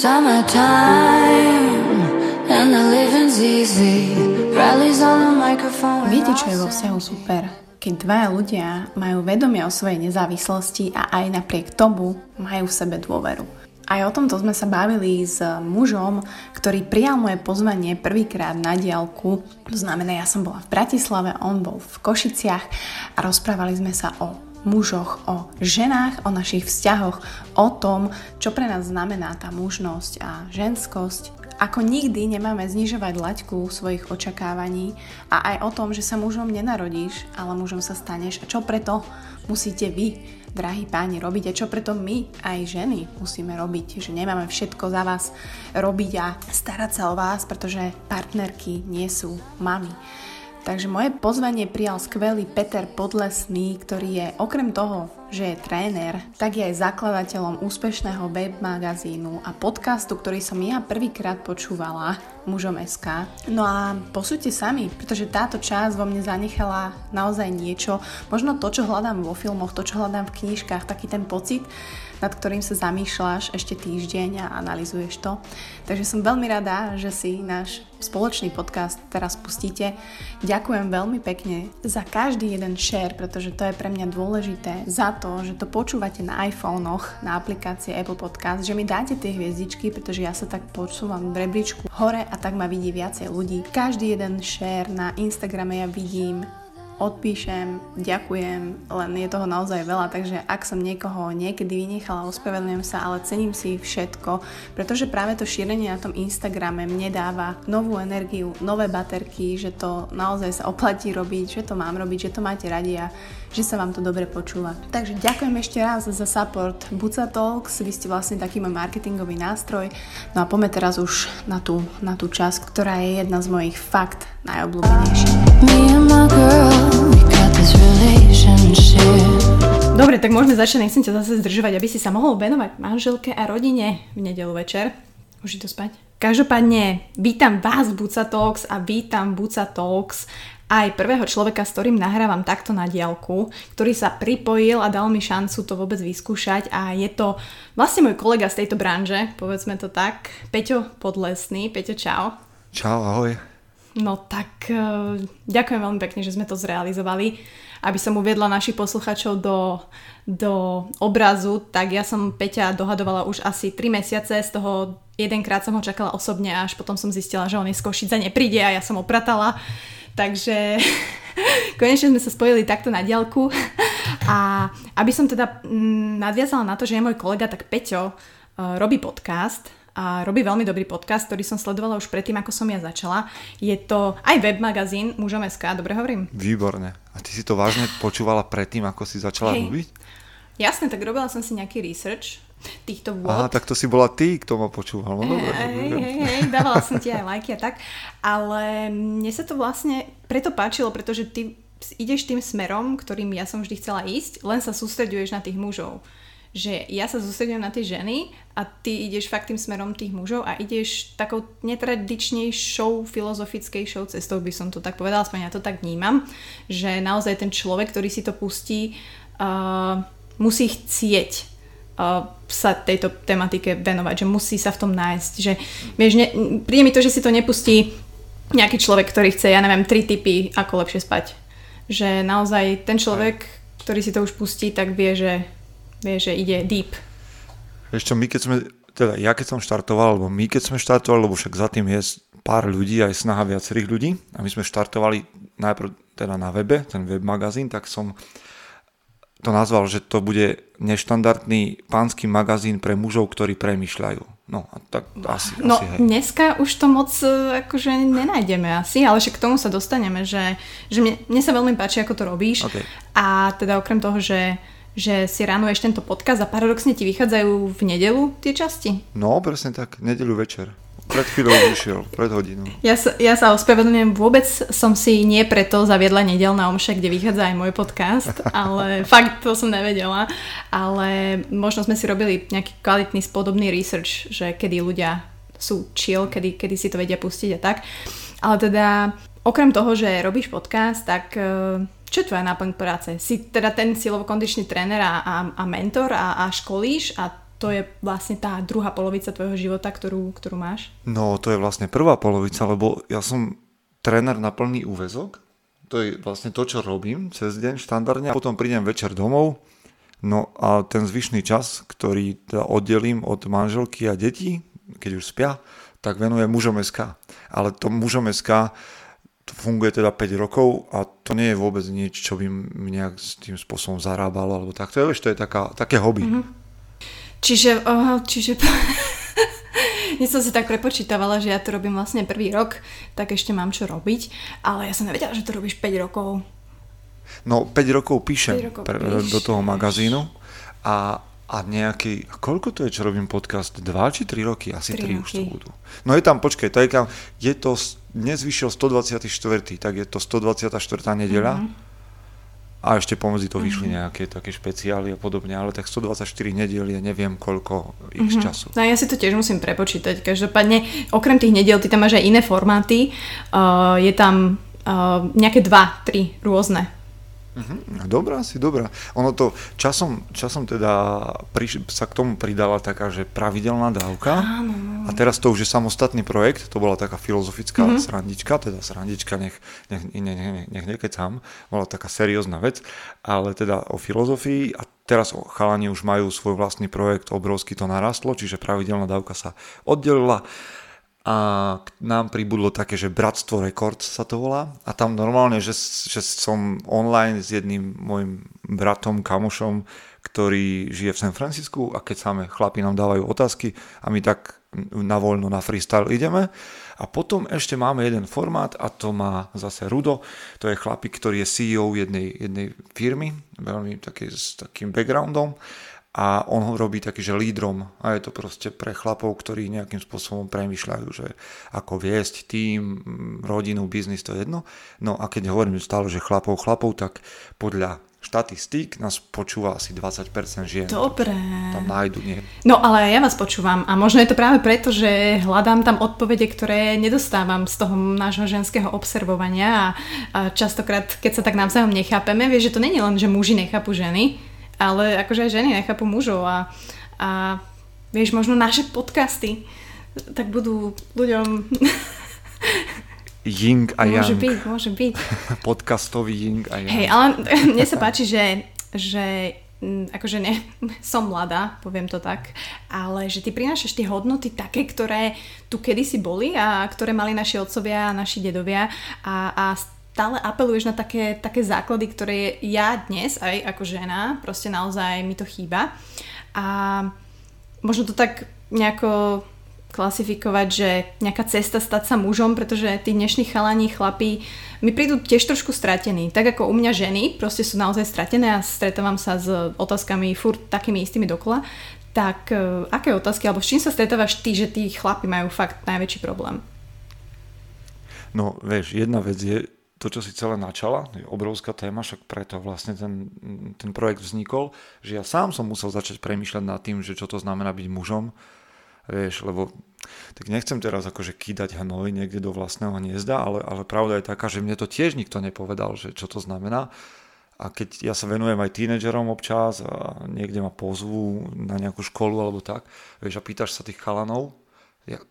Viete, čo je vo vzťahu super? Keď dvaja ľudia majú vedomie o svojej nezávislosti a aj napriek tomu majú v sebe dôveru. Aj o tomto sme sa bavili s mužom, ktorý prijal moje pozvanie prvýkrát na diaľku. To znamená, ja som bola v Bratislave, on bol v Košiciach a rozprávali sme sa o mužoch, o ženách, o našich vzťahoch, o tom, čo pre nás znamená tá mužnosť a ženskosť. Ako nikdy nemáme znižovať laťku svojich očakávaní a aj o tom, že sa mužom nenarodíš, ale mužom sa staneš. A čo preto musíte vy, drahí páni, robiť? A čo preto my, aj ženy, musíme robiť? Že nemáme všetko za vás robiť a starať sa o vás, pretože partnerky nie sú mami. Takže moje pozvanie prijal skvelý Peter Podlesný, ktorý je okrem toho, že je tréner, tak je aj zakladateľom úspešného web magazínu a podcastu, ktorý som ja prvýkrát počúvala, Mužom.sk. No a posúďte sami, pretože táto časť vo mne zanechala naozaj niečo, možno to, čo hľadám vo filmoch, to, čo hľadám v knižkách, taký ten pocit, nad ktorým sa zamýšľaš ešte týždeň a analyzuješ to. Takže som veľmi rada, že si náš spoločný podcast teraz pustíte. Ďakujem veľmi pekne za každý jeden share, pretože to je pre mňa dôležité, za to, že to počúvate na iPhone-och, na aplikácii Apple Podcast, že mi dáte tie hviezdičky, pretože ja sa tak počúvam v rebríčku hore a tak ma vidí viacej ľudí. Každý jeden share na Instagrame ja vidím, odpíšem, ďakujem, len je toho naozaj veľa, takže ak som niekoho niekedy vynechala, ospravedlňujem sa, ale cením si všetko, pretože práve to šírenie na tom Instagrame mne dáva novú energiu, nové baterky, že to naozaj sa oplatí robiť, že to mám robiť, že to máte radi a že sa vám to dobre počúva. Takže ďakujem ešte raz za support Buca Talks, vy ste vlastne taký môj marketingový nástroj. No a poďme teraz už na tú časť, ktorá je jedna z mojich fakt najobľúbenejších. Dobre, tak môžeme začať, nechcem ťa zase zdržovať, aby si sa mohol venovať manželke a rodine v nedeľu večer. Už to spať? Každopádne, vítam vás v Buca Talks a vítam Buca Talks aj prvého človeka, s ktorým nahrávam takto na diaľku, ktorý sa pripojil a dal mi šancu to vôbec vyskúšať a je to vlastne môj kolega z tejto branže, povedzme to tak, Peťo Podlesný. Peťo, čau. Čau, ahoj. No tak ďakujem veľmi pekne, že sme to zrealizovali. Aby som uviedla našich posluchačov do obrazu, tak ja som Peťa dohadovala už asi 3 mesiace, z toho jedenkrát som ho čakala osobne až potom som zistila, že on je z Košic a nepríde a ja som ho pratala. Takže konečne sme sa spojili takto na diaľku. A aby som teda nadviazala na to, že je môj kolega, tak Peťo robí podcast. A robí veľmi dobrý podcast, ktorý som sledovala už predtým, ako som ja začala. Je to aj web magazín Mužom.sk, dobre hovorím? Výborne. A ty si to vážne počúvala predtým, ako si začala robiť? Jasne, tak robila som si nejaký research týchto vôd. Aha, tak to si bola ty, kto ma počúval. No, dobre. Dávala som ti aj lajky a tak. Ale mne sa to vlastne preto páčilo, pretože ty ideš tým smerom, ktorým ja som vždy chcela ísť, len sa sústreďuješ na tých mužov. Že ja sa sústredujem na tie ženy a ty ideš fakt tým smerom tých mužov a ideš takou netradičnejšou, filozofickejšou cestou, by som to tak povedala, aspoň ja to tak vnímam, že naozaj ten človek, ktorý si to pustí, musí chcieť sa tejto tematike venovať, že musí sa v tom nájsť, že vieš, príde mi to, že si to nepustí nejaký človek, ktorý chce, ja neviem, 3 tipy, ako lepšie spať, že naozaj ten človek, ktorý si to už pustí, tak vie, že ide deep. Ešte my keď sme štartovali, lebo však za tým je pár ľudí, aj snaha viacerých ľudí a my sme štartovali najprv teda na webe, ten web magazín, tak som to nazval, že to bude neštandardný pánsky magazín pre mužov, ktorí premýšľajú. No, tak asi, hej. Dneska už to moc akože nenájdeme asi, ale však k tomu sa dostaneme, že mne sa veľmi páči, ako to robíš. Okay. A teda okrem toho, že si ránuješ tento podcast a paradoxne ti vychádzajú v nedeľu tie časti. No, presne tak, nedeľu večer. Pred chvíľou vyšiel, pred hodinou. Ja sa ospravedlňujem, vôbec som si nie preto zaviedla nedeľ na omše, kde vychádza aj môj podcast, ale fakt to som nevedela. Ale možno sme si robili nejaký kvalitný podobný research, že kedy ľudia sú chill, kedy si to vedia pustiť a tak. Ale teda, okrem toho, že robíš podcast, tak čo je tvoja náplň práce? Si teda ten silovo-kondičný tréner a mentor a školíš a to je vlastne tá druhá polovica tvojho života, ktorú máš? No, to je vlastne prvá polovica, lebo ja som tréner na plný úväzok. To je vlastne to, čo robím cez deň štandardne. A potom prídem večer domov. No a ten zvyšný čas, ktorý teda oddelím od manželky a detí, keď už spia, tak venujem Mužom.sk. Ale to Mužom.sk funguje teda 5 rokov a to nie je vôbec nič, čo by nejak s tým spôsobom zarábalo alebo tak. To je, vieš, to je také hobby. Mm-hmm. Čiže nie som si tak prepočítavala, že ja to robím vlastne prvý rok, tak ešte mám čo robiť, ale ja som nevedela, že to robíš 5 rokov. No, 5 rokov píšem do toho magazínu a nejaký, koľko to je, čo robím podcast? 2 či 3 roky? Asi 3 už to budú. No je tam, počkaj, je to dnes vyšiel 124, tak je to 124. nedeľa. Mm-hmm. A ešte pomedzi to vyšli nejaké také špeciály a podobne, ale tak 124 nediel je neviem koľko ich času. No ja si to tiež musím prepočítať. Každopádne, okrem tých nediel, ty tam máš aj iné formáty. Je tam nejaké 2-3 rôzne. Dobrá, si dobrá. Ono to časom teda sa k tomu pridala taká, že pravidelná dávka. Áno. A teraz to už je samostatný projekt, to bola taká filozofická srandička, teda srandička, nech nekecam, bola taká seriózna vec, ale teda o filozofii a teraz chalani už majú svoj vlastný projekt, obrovský to narastlo, čiže pravidelná dávka sa oddelila. A k nám pribudlo také, že Bratstvo Records sa to volá a tam normálne, že som online s jedným môjim bratom, kamošom, ktorý žije v San Francisku a keď same chlapi nám dávajú otázky a my tak na voľno, na freestyle ideme a potom ešte máme jeden formát a to má zase Rudo, to je chlapík, ktorý je CEO jednej firmy, veľmi taký, s takým backgroundom a on ho robí taký, že lídrom a je to proste pre chlapov, ktorí nejakým spôsobom premýšľajú, že ako viesť tým, rodinu, biznis, to je jedno. No a keď hovorím stále, že chlapov, tak podľa štatistík nás počúva asi 20% žien. Dobre. Tam nájdu, nie? No ale ja vás počúvam a možno je to práve preto, že hľadám tam odpovede, ktoré nedostávam z toho nášho ženského observovania a častokrát, keď sa tak navzájom nechápeme, vieš, že to nie je len, že muži nechápu ženy, ale akože aj ženy nechápu mužov a vieš, možno naše podcasty tak budú ľuďom Ying a Yang. Môže byť. Podcastový Ying a Yang. Hej, ale mne sa páči, že akože ne, som mladá, poviem to tak, ale že ty prinášaš tie hodnoty také, ktoré tu kedysi boli a ktoré mali naši otcovia a naši dedovia a stále apeluješ na také základy, ktoré ja dnes aj ako žena, proste naozaj mi to chýba. A možno to tak nejako klasifikovať, že nejaká cesta stať sa mužom, pretože tí dnešní chalani, chlapí mi prídu tiež trošku stratení. Tak ako u mňa ženy proste sú naozaj stratené a stretávam sa s otázkami furt takými istými dokola. Tak aké otázky, alebo s čím sa stretávaš ty, že tí chlapi majú fakt najväčší problém? No vieš, jedna vec je to, čo si celé načala, je obrovská téma, však preto vlastne ten projekt vznikol, že ja sám som musel začať premýšľať nad tým, že čo to znamená byť mužom, vieš, lebo tak nechcem teraz akože kýdať hnoj niekde do vlastného hniezda, ale pravda je taká, že mne to tiež nikto nepovedal, že čo to znamená. A keď ja sa venujem aj tínedžerom občas a niekde ma pozvú na nejakú školu alebo tak, vieš, a pýtaš sa tých chalanov,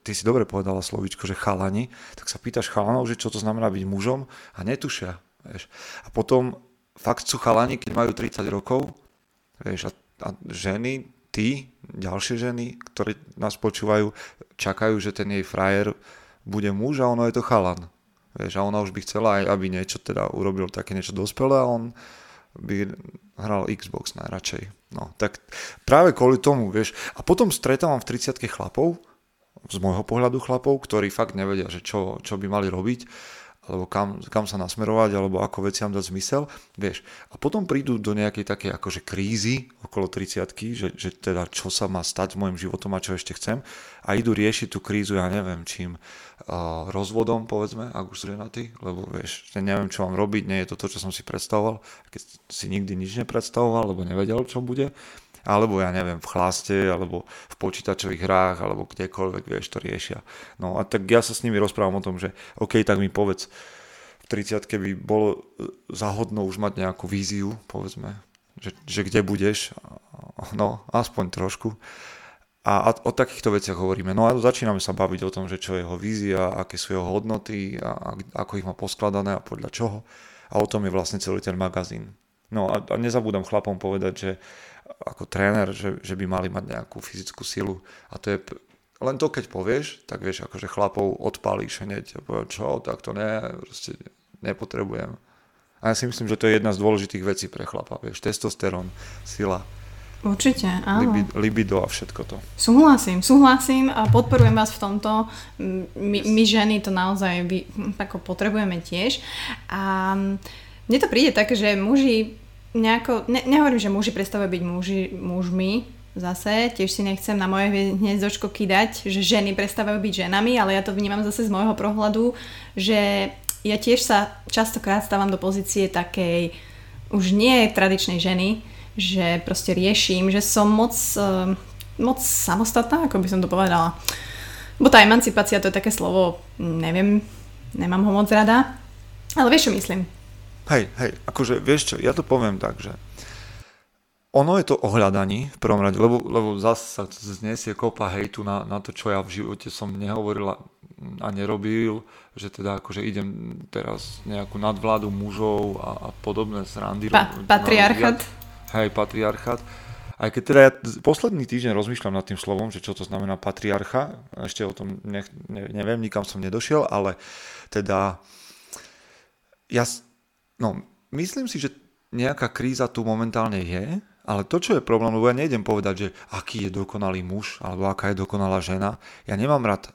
ty si dobre povedala slovíčko, že chalani, tak sa pýtaš chalanov, že čo to znamená byť mužom a netušia, vieš. A potom fakt sú chalani, keď majú 30 rokov, vieš, a ženy, ty, ďalšie ženy, ktoré nás počúvajú, čakajú, že ten jej frajer bude muž a ono je to chalan, vieš, a ona už by chcela, aby niečo teda urobil také niečo dospelé a on by hral Xbox najradšej. No, tak práve kvôli tomu, vieš, a potom stretávam v 30-ke chlapov, z môjho pohľadu chlapov, ktorí fakt nevedia, že čo by mali robiť, alebo kam sa nasmerovať, alebo ako veciam dať zmysel, vieš. A potom prídu do nejakej takej akože krízy okolo 30-ky, že teda čo sa má stať s môjim životom a čo ešte chcem a idú riešiť tú krízu, ja neviem čím, rozvodom povedzme, ak už zrenatý, lebo vieš, neviem čo mám robiť, nie je to, čo som si predstavoval, keď si nikdy nič nepredstavoval, lebo nevedel, čo bude. Alebo ja neviem, v chlaste, alebo v počítačových hrách, alebo kdekoľvek, vieš, to riešia. No a tak ja sa s nimi rozprávam o tom, že OK, tak mi povedz, v 30-ke by bolo zahodno už mať nejakú víziu, povedzme, že kde budeš, no aspoň trošku. A o takýchto veciach hovoríme. No a začíname sa baviť o tom, že čo je jeho vízia, aké sú jeho hodnoty a ako ich má poskladané a podľa čoho. A o tom je vlastne celý ten magazín. No a nezabúdam chlapom povedať, že ako tréner, že by mali mať nejakú fyzickú silu. A to je len to, keď povieš, tak vieš, akože chlapov odpálíš hneď. Čo, tak to ne, proste nepotrebujem. A ja si myslím, že to je jedna z dôležitých vecí pre chlapa. Vieš, testosterón, sila. Určite, áno. Libido a všetko to. Súhlasím a podporujem vás v tomto. My ženy to naozaj ako potrebujeme tiež. A mne to príde tak, že muži nejako, nehovorím, že muži prestávajú byť mužmi, zase, tiež si nechcem na moje hniezdočko kýdať, že ženy prestávajú byť ženami, ale ja to vnímam zase z môjho pohľadu, že ja tiež sa častokrát stávam do pozície takej už nie tradičnej ženy, že proste riešim, že som moc samostatná, ako by som to povedala. Bo tá emancipácia, to je také slovo, neviem, nemám ho moc rada, ale vieš, čo myslím. Hej, akože vieš čo, ja to poviem tak, že ono je to o hľadaní v prvom rade, lebo zase sa znesie kopa hejtu na to, čo ja v živote som nehovoril a nerobil, že teda akože idem teraz nejakú nadvládu mužov a podobné srandy. Patriarchát. Hej, patriarchát. Aj keď teda ja posledný týždeň rozmýšľam nad tým slovom, že čo to znamená patriarcha, ešte o tom neviem, nikam som nedošiel, ale teda myslím si, že nejaká kríza tu momentálne je, ale to, čo je problém, lebo ja nejdem povedať, že aký je dokonalý muž, alebo aká je dokonalá žena. Ja nemám rád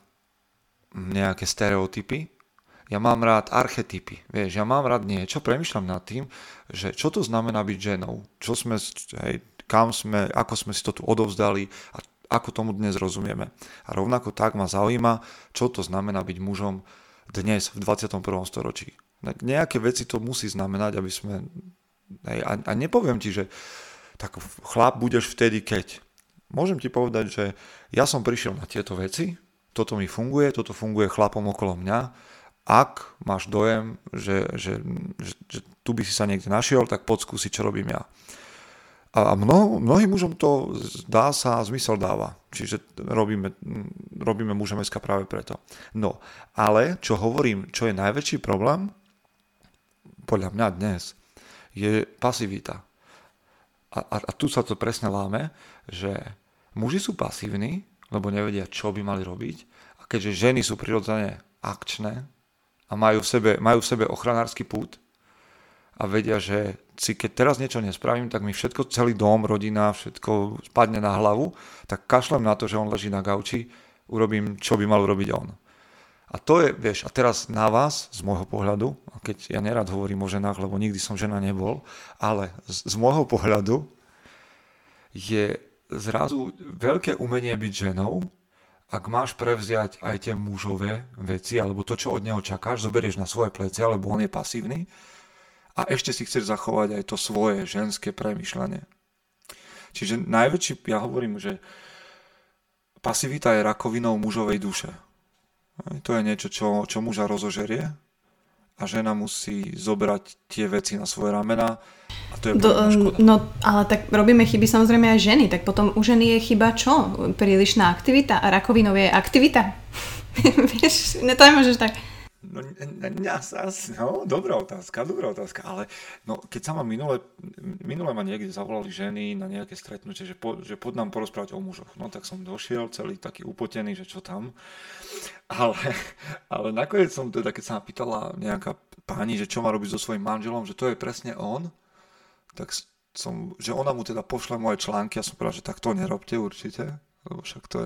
nejaké stereotypy, ja mám rád archetypy, vieš, ja mám rád niečo, premýšľam nad tým, že čo to znamená byť ženou, kam sme, ako sme si to tu odovzdali a ako tomu dnes rozumieme. A rovnako tak ma zaujíma, čo to znamená byť mužom dnes v 21. storočí. Nejaké veci to musí znamenať, aby sme... A nepoviem ti, že tak chlap budeš vtedy, keď. Môžem ti povedať, že ja som prišiel na tieto veci, toto funguje chlapom okolo mňa. Ak máš dojem, že tu by si sa niekde našiel, tak poď skúsiť, čo robím ja. A mnohým mužom to dá sa, zmysel dáva. Čiže robíme Mužom.sk práve preto. No, ale čo hovorím, čo je najväčší problém, podľa mňa dnes, je pasivita. A tu sa to presne láme, že muži sú pasívni, lebo nevedia, čo by mali robiť. A keďže ženy sú prirodzene akčné a majú v sebe ochranársky pút a vedia, že si keď teraz niečo nespravím, tak mi všetko, celý dom, rodina, všetko spadne na hlavu, tak kašlem na to, že on leží na gauči, urobím, čo by mal urobiť on. A to je, vieš, a teraz na vás, z môjho pohľadu, keď ja nerad hovorím o ženách, lebo nikdy som žena nebol, ale z môjho pohľadu je zrazu veľké umenie byť ženou, ak máš prevziať aj tie mužové veci, alebo to, čo od neho čakáš, zoberieš na svoje plecia, lebo on je pasívny, a ešte si chceš zachovať aj to svoje ženské premýšľanie. Čiže najväčší, ja hovorím, že pasivita je rakovinou mužovej duše. To je niečo, čo muža rozožerie a žena musí zobrať tie veci na svoje ramena a to je škoda. No ale tak robíme chyby samozrejme aj ženy, tak potom u ženy je chyba čo? Prílišná aktivita a rakovinou je aktivita. Vieš, to nemôžeš tak... Dobrá otázka, ale no, keď sa ma minule ma niekde zavolali ženy na nejaké stretnutie, že poď nám porozprávať o mužoch. No tak som došiel celý taký upotený, že čo tam. Ale nakoniec som teda, keď sa ma pýtala nejaká pani, že čo má robiť so svojím manželom, že to je presne on, tak že ona mu teda pošle moje články a som povedal, že tak to nerobte určite. Lebo však to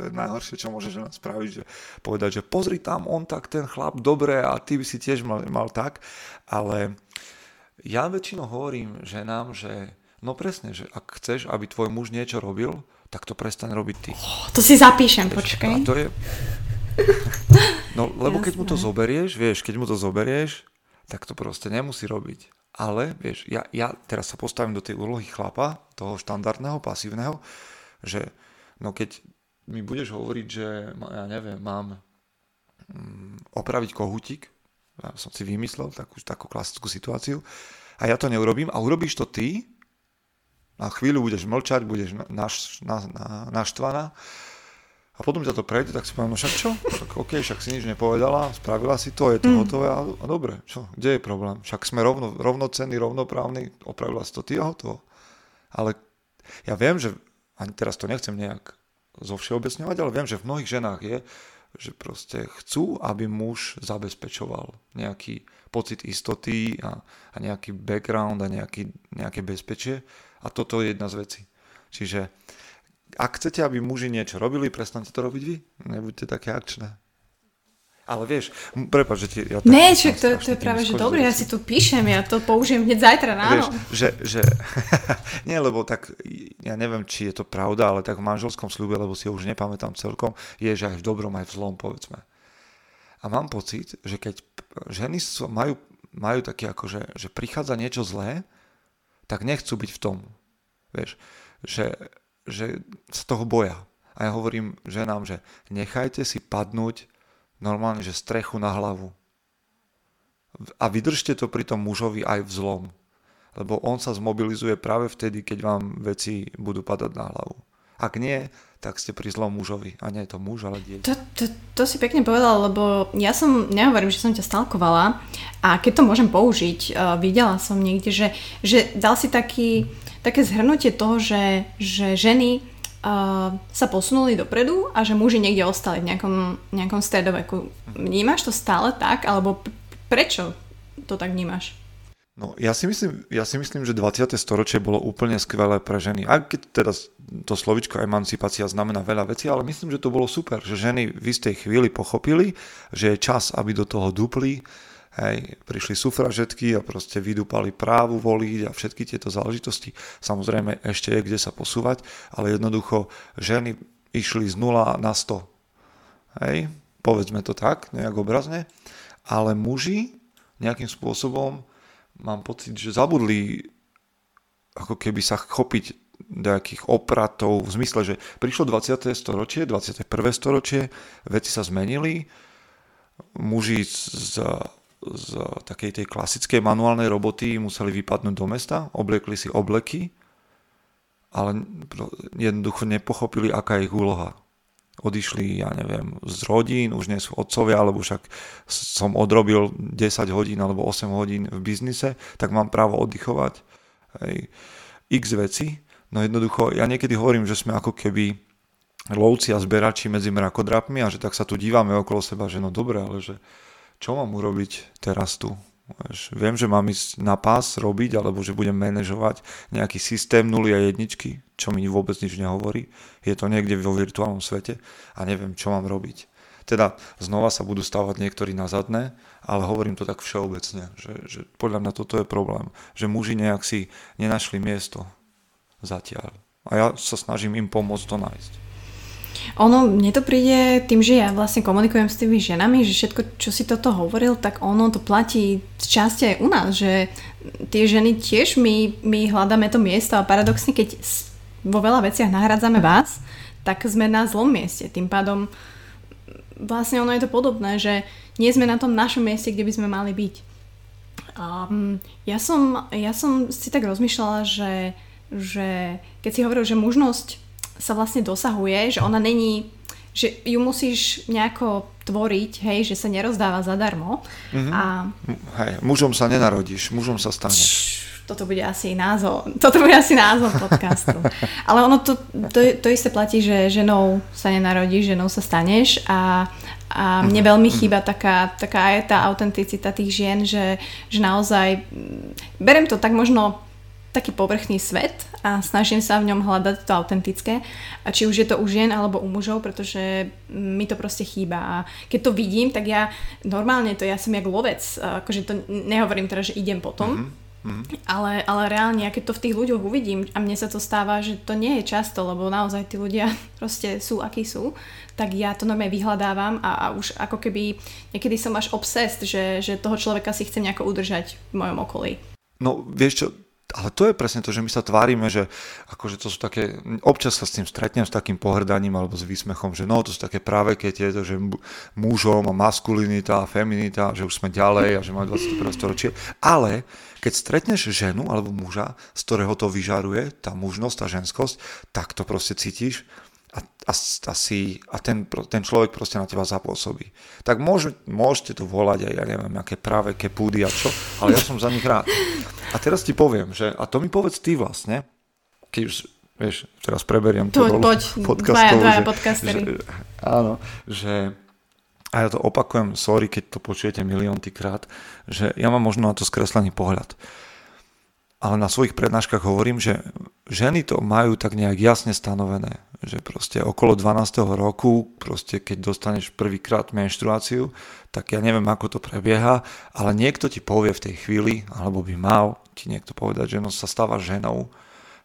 je najhoršie, čo môže žena spraviť, že povedať, že pozri tam, on tak, ten chlap, dobre, a ty by si tiež mal tak, ale ja väčšinou hovorím ženám, že no presne, že ak chceš, aby tvoj muž niečo robil, tak to prestaň robiť ty. To si zapíšem, počkaj. To je... No lebo jasné. Keď mu to zoberieš, tak to proste nemusí robiť. Ale vieš, ja teraz sa postavím do tej úlohy chlapa, toho štandardného, pasívneho, že no keď mi budeš hovoriť, že ja neviem, mám opraviť kohútik, ja som si vymyslel takú klasickú situáciu a ja to neurobím a urobíš to ty, na chvíľu budeš mlčať, budeš naštvaná a potom ťa to prejde, tak si poviem, no však čo? Tak okej, však si nič nepovedala, spravila si to, je to hotové a dobre, čo? Kde je problém? Však sme rovnocenní, rovnoprávni, opravila si to ty a hotovo. Ale ja viem, že, ani teraz to nechcem nejak zovšeobecňovať, ale viem, že v mnohých ženách je, že proste chcú, aby muž zabezpečoval nejaký pocit istoty a nejaký background a nejaké bezpečie a toto je jedna z vecí. Čiže ak chcete, aby muži niečo robili, prestaňte to robiť vy. Nebuďte také akčné. Ale vieš, prepáč, že ti... Ja ne, však to je práve, že dobre, ja si tu píšem, ja to použijem hneď zajtra ráno. Vieš, že nie, lebo tak, ja neviem, či je to pravda, ale tak v manželskom sľube, lebo si ho už nepamätám celkom, je, že aj v dobrom, aj v zlom, povedzme. A mám pocit, že keď ženy majú také akože, že prichádza niečo zlé, tak nechcú byť v tom. Vieš, že z toho boja. A ja hovorím ženám, že nechajte si padnúť normálne, že strechu na hlavu. A vydržte to pri tom mužovi aj v zlom. Lebo on sa zmobilizuje práve vtedy, keď vám veci budú padať na hlavu. Ak nie, tak ste pri zlom mužovi. A nie je to muž, ale dieťa. To si pekne povedala, lebo ja som, nehovorím, že som ťa stalkovala a keď to môžem použiť, videla som niekde, že dal si také zhrnutie toho, že ženy sa posunuli dopredu a že muži niekde ostali v nejakom stredoveku. Vnímaš to stále tak? Alebo prečo to tak vnímaš? No, ja si myslím, že 20. storočie bolo úplne skvelé pre ženy. Aj keď teda to slovičko emancipácia znamená veľa vecí, ale myslím, že to bolo super, že ženy v istej chvíli pochopili, že je čas, aby do toho dupli. Hej, prišli sufražetky a proste vydúpali právo voliť a všetky tieto záležitosti. Samozrejme ešte je kde sa posúvať, ale jednoducho ženy išli z 0 na 100. Hej, povedzme to tak, nejak obrazne. Ale muži nejakým spôsobom, mám pocit, že zabudli ako keby sa chopiť nejakých opratov, v zmysle, že prišlo 20. storočie, 21. storočie, veci sa zmenili, muži z takej tej klasickej manuálnej roboty museli vypadnúť do mesta, obliekli si obleky, ale jednoducho nepochopili, aká je ich úloha. Odišli, ja neviem, z rodín, už nie sú otcovia, alebo však som odrobil 10 hodín alebo 8 hodín v biznise, tak mám právo oddychovať. Hej. X veci. No jednoducho, ja niekedy hovorím, že sme ako keby lovci a zberači medzi mrakodrapmi a že tak sa tu dívame okolo seba, že no dobre, ale že čo mám urobiť teraz tu? Viem, že mám ísť na pás robiť, alebo že budem manažovať nejaký systém 0 a 1, čo mi vôbec nič nehovorí. Je to niekde vo virtuálnom svete a neviem, čo mám robiť. Teda znova sa budú stávať niektorí na zadné, ale hovorím to tak všeobecne, že podľa mňa toto je problém, že muži nejak si nenašli miesto zatiaľ. A ja sa snažím im pomôcť to nájsť. Ono, mne to príde tým, že ja vlastne komunikujem s tými ženami, že všetko, čo si toto hovoril, tak ono to platí z časti aj u nás, že tie ženy tiež my hľadáme to miesto a paradoxne, keď vo veľa veciach nahradzame vás, tak sme na zlom mieste. Tým pádom vlastne ono je to podobné, že nie sme na tom našom mieste, kde by sme mali byť. Ja som si tak rozmýšľala, že keď si hovoril, že mužnosť sa vlastne dosahuje, že ona není, že ju musíš nejako tvoriť, hej, že sa nerozdáva zadarmo. Mm-hmm. Hej, mužom sa nenarodíš, mužom sa staneš. Toto bude asi názov podcastu. Ale ono to isté platí, že ženou sa nenarodíš, ženou sa staneš a mne veľmi chýba taká aj tá autenticita tých žien, že naozaj berem to tak možno taký povrchný svet a snažím sa v ňom hľadať to autentické. A či už je to u žien alebo u mužov, pretože mi to proste chýba. A keď to vidím, tak ja normálne to, ja som jak lovec. Akože to nehovorím teraz, že idem potom. Mm-hmm. Ale reálne, ja keď to v tých ľuďoch uvidím a mne sa to stáva, že to nie je často, lebo naozaj tí ľudia proste sú, akí sú, tak ja to normálne vyhľadávam a už ako keby niekedy som až obsessed, že toho človeka si chcem nejako udržať v mojom okolí. No vieš čo, Ale to je presne to, že my sa tvárime, že akože to sú také, občas sa s tým stretnem s takým pohrdaním alebo s výsmechom, že no to sú také práve keď je to, že mužom a maskulinita a feminita, že už sme ďalej a že máme 21. storočie. Ale keď stretneš ženu alebo muža, z ktorého to vyžaruje, tá mužnosť, tá ženskosť, tak to proste cítiš a ten človek proste na teba zapôsobí. Tak môžete tu volať aj, ja neviem, aké práve kepúdy a čo, ale ja som za nich rád. A teraz ti poviem, že, a to mi povedz ty vlastne, keď už, vieš, teraz preberiem tú rolu podcastovú. Dvaja podcastery. Áno, že, a ja to opakujem, sorry, keď to počujete milióntykrát, že ja mám možno na to skreslený pohľad. Ale na svojich prednáškach hovorím, že ženy to majú tak nejak jasne stanovené. Že proste okolo 12. roku, proste keď dostaneš prvýkrát menštruáciu, tak ja neviem, ako to prebieha, ale niekto ti povie v tej chvíli, alebo by mal ti niekto povedať, že no sa stáva ženou.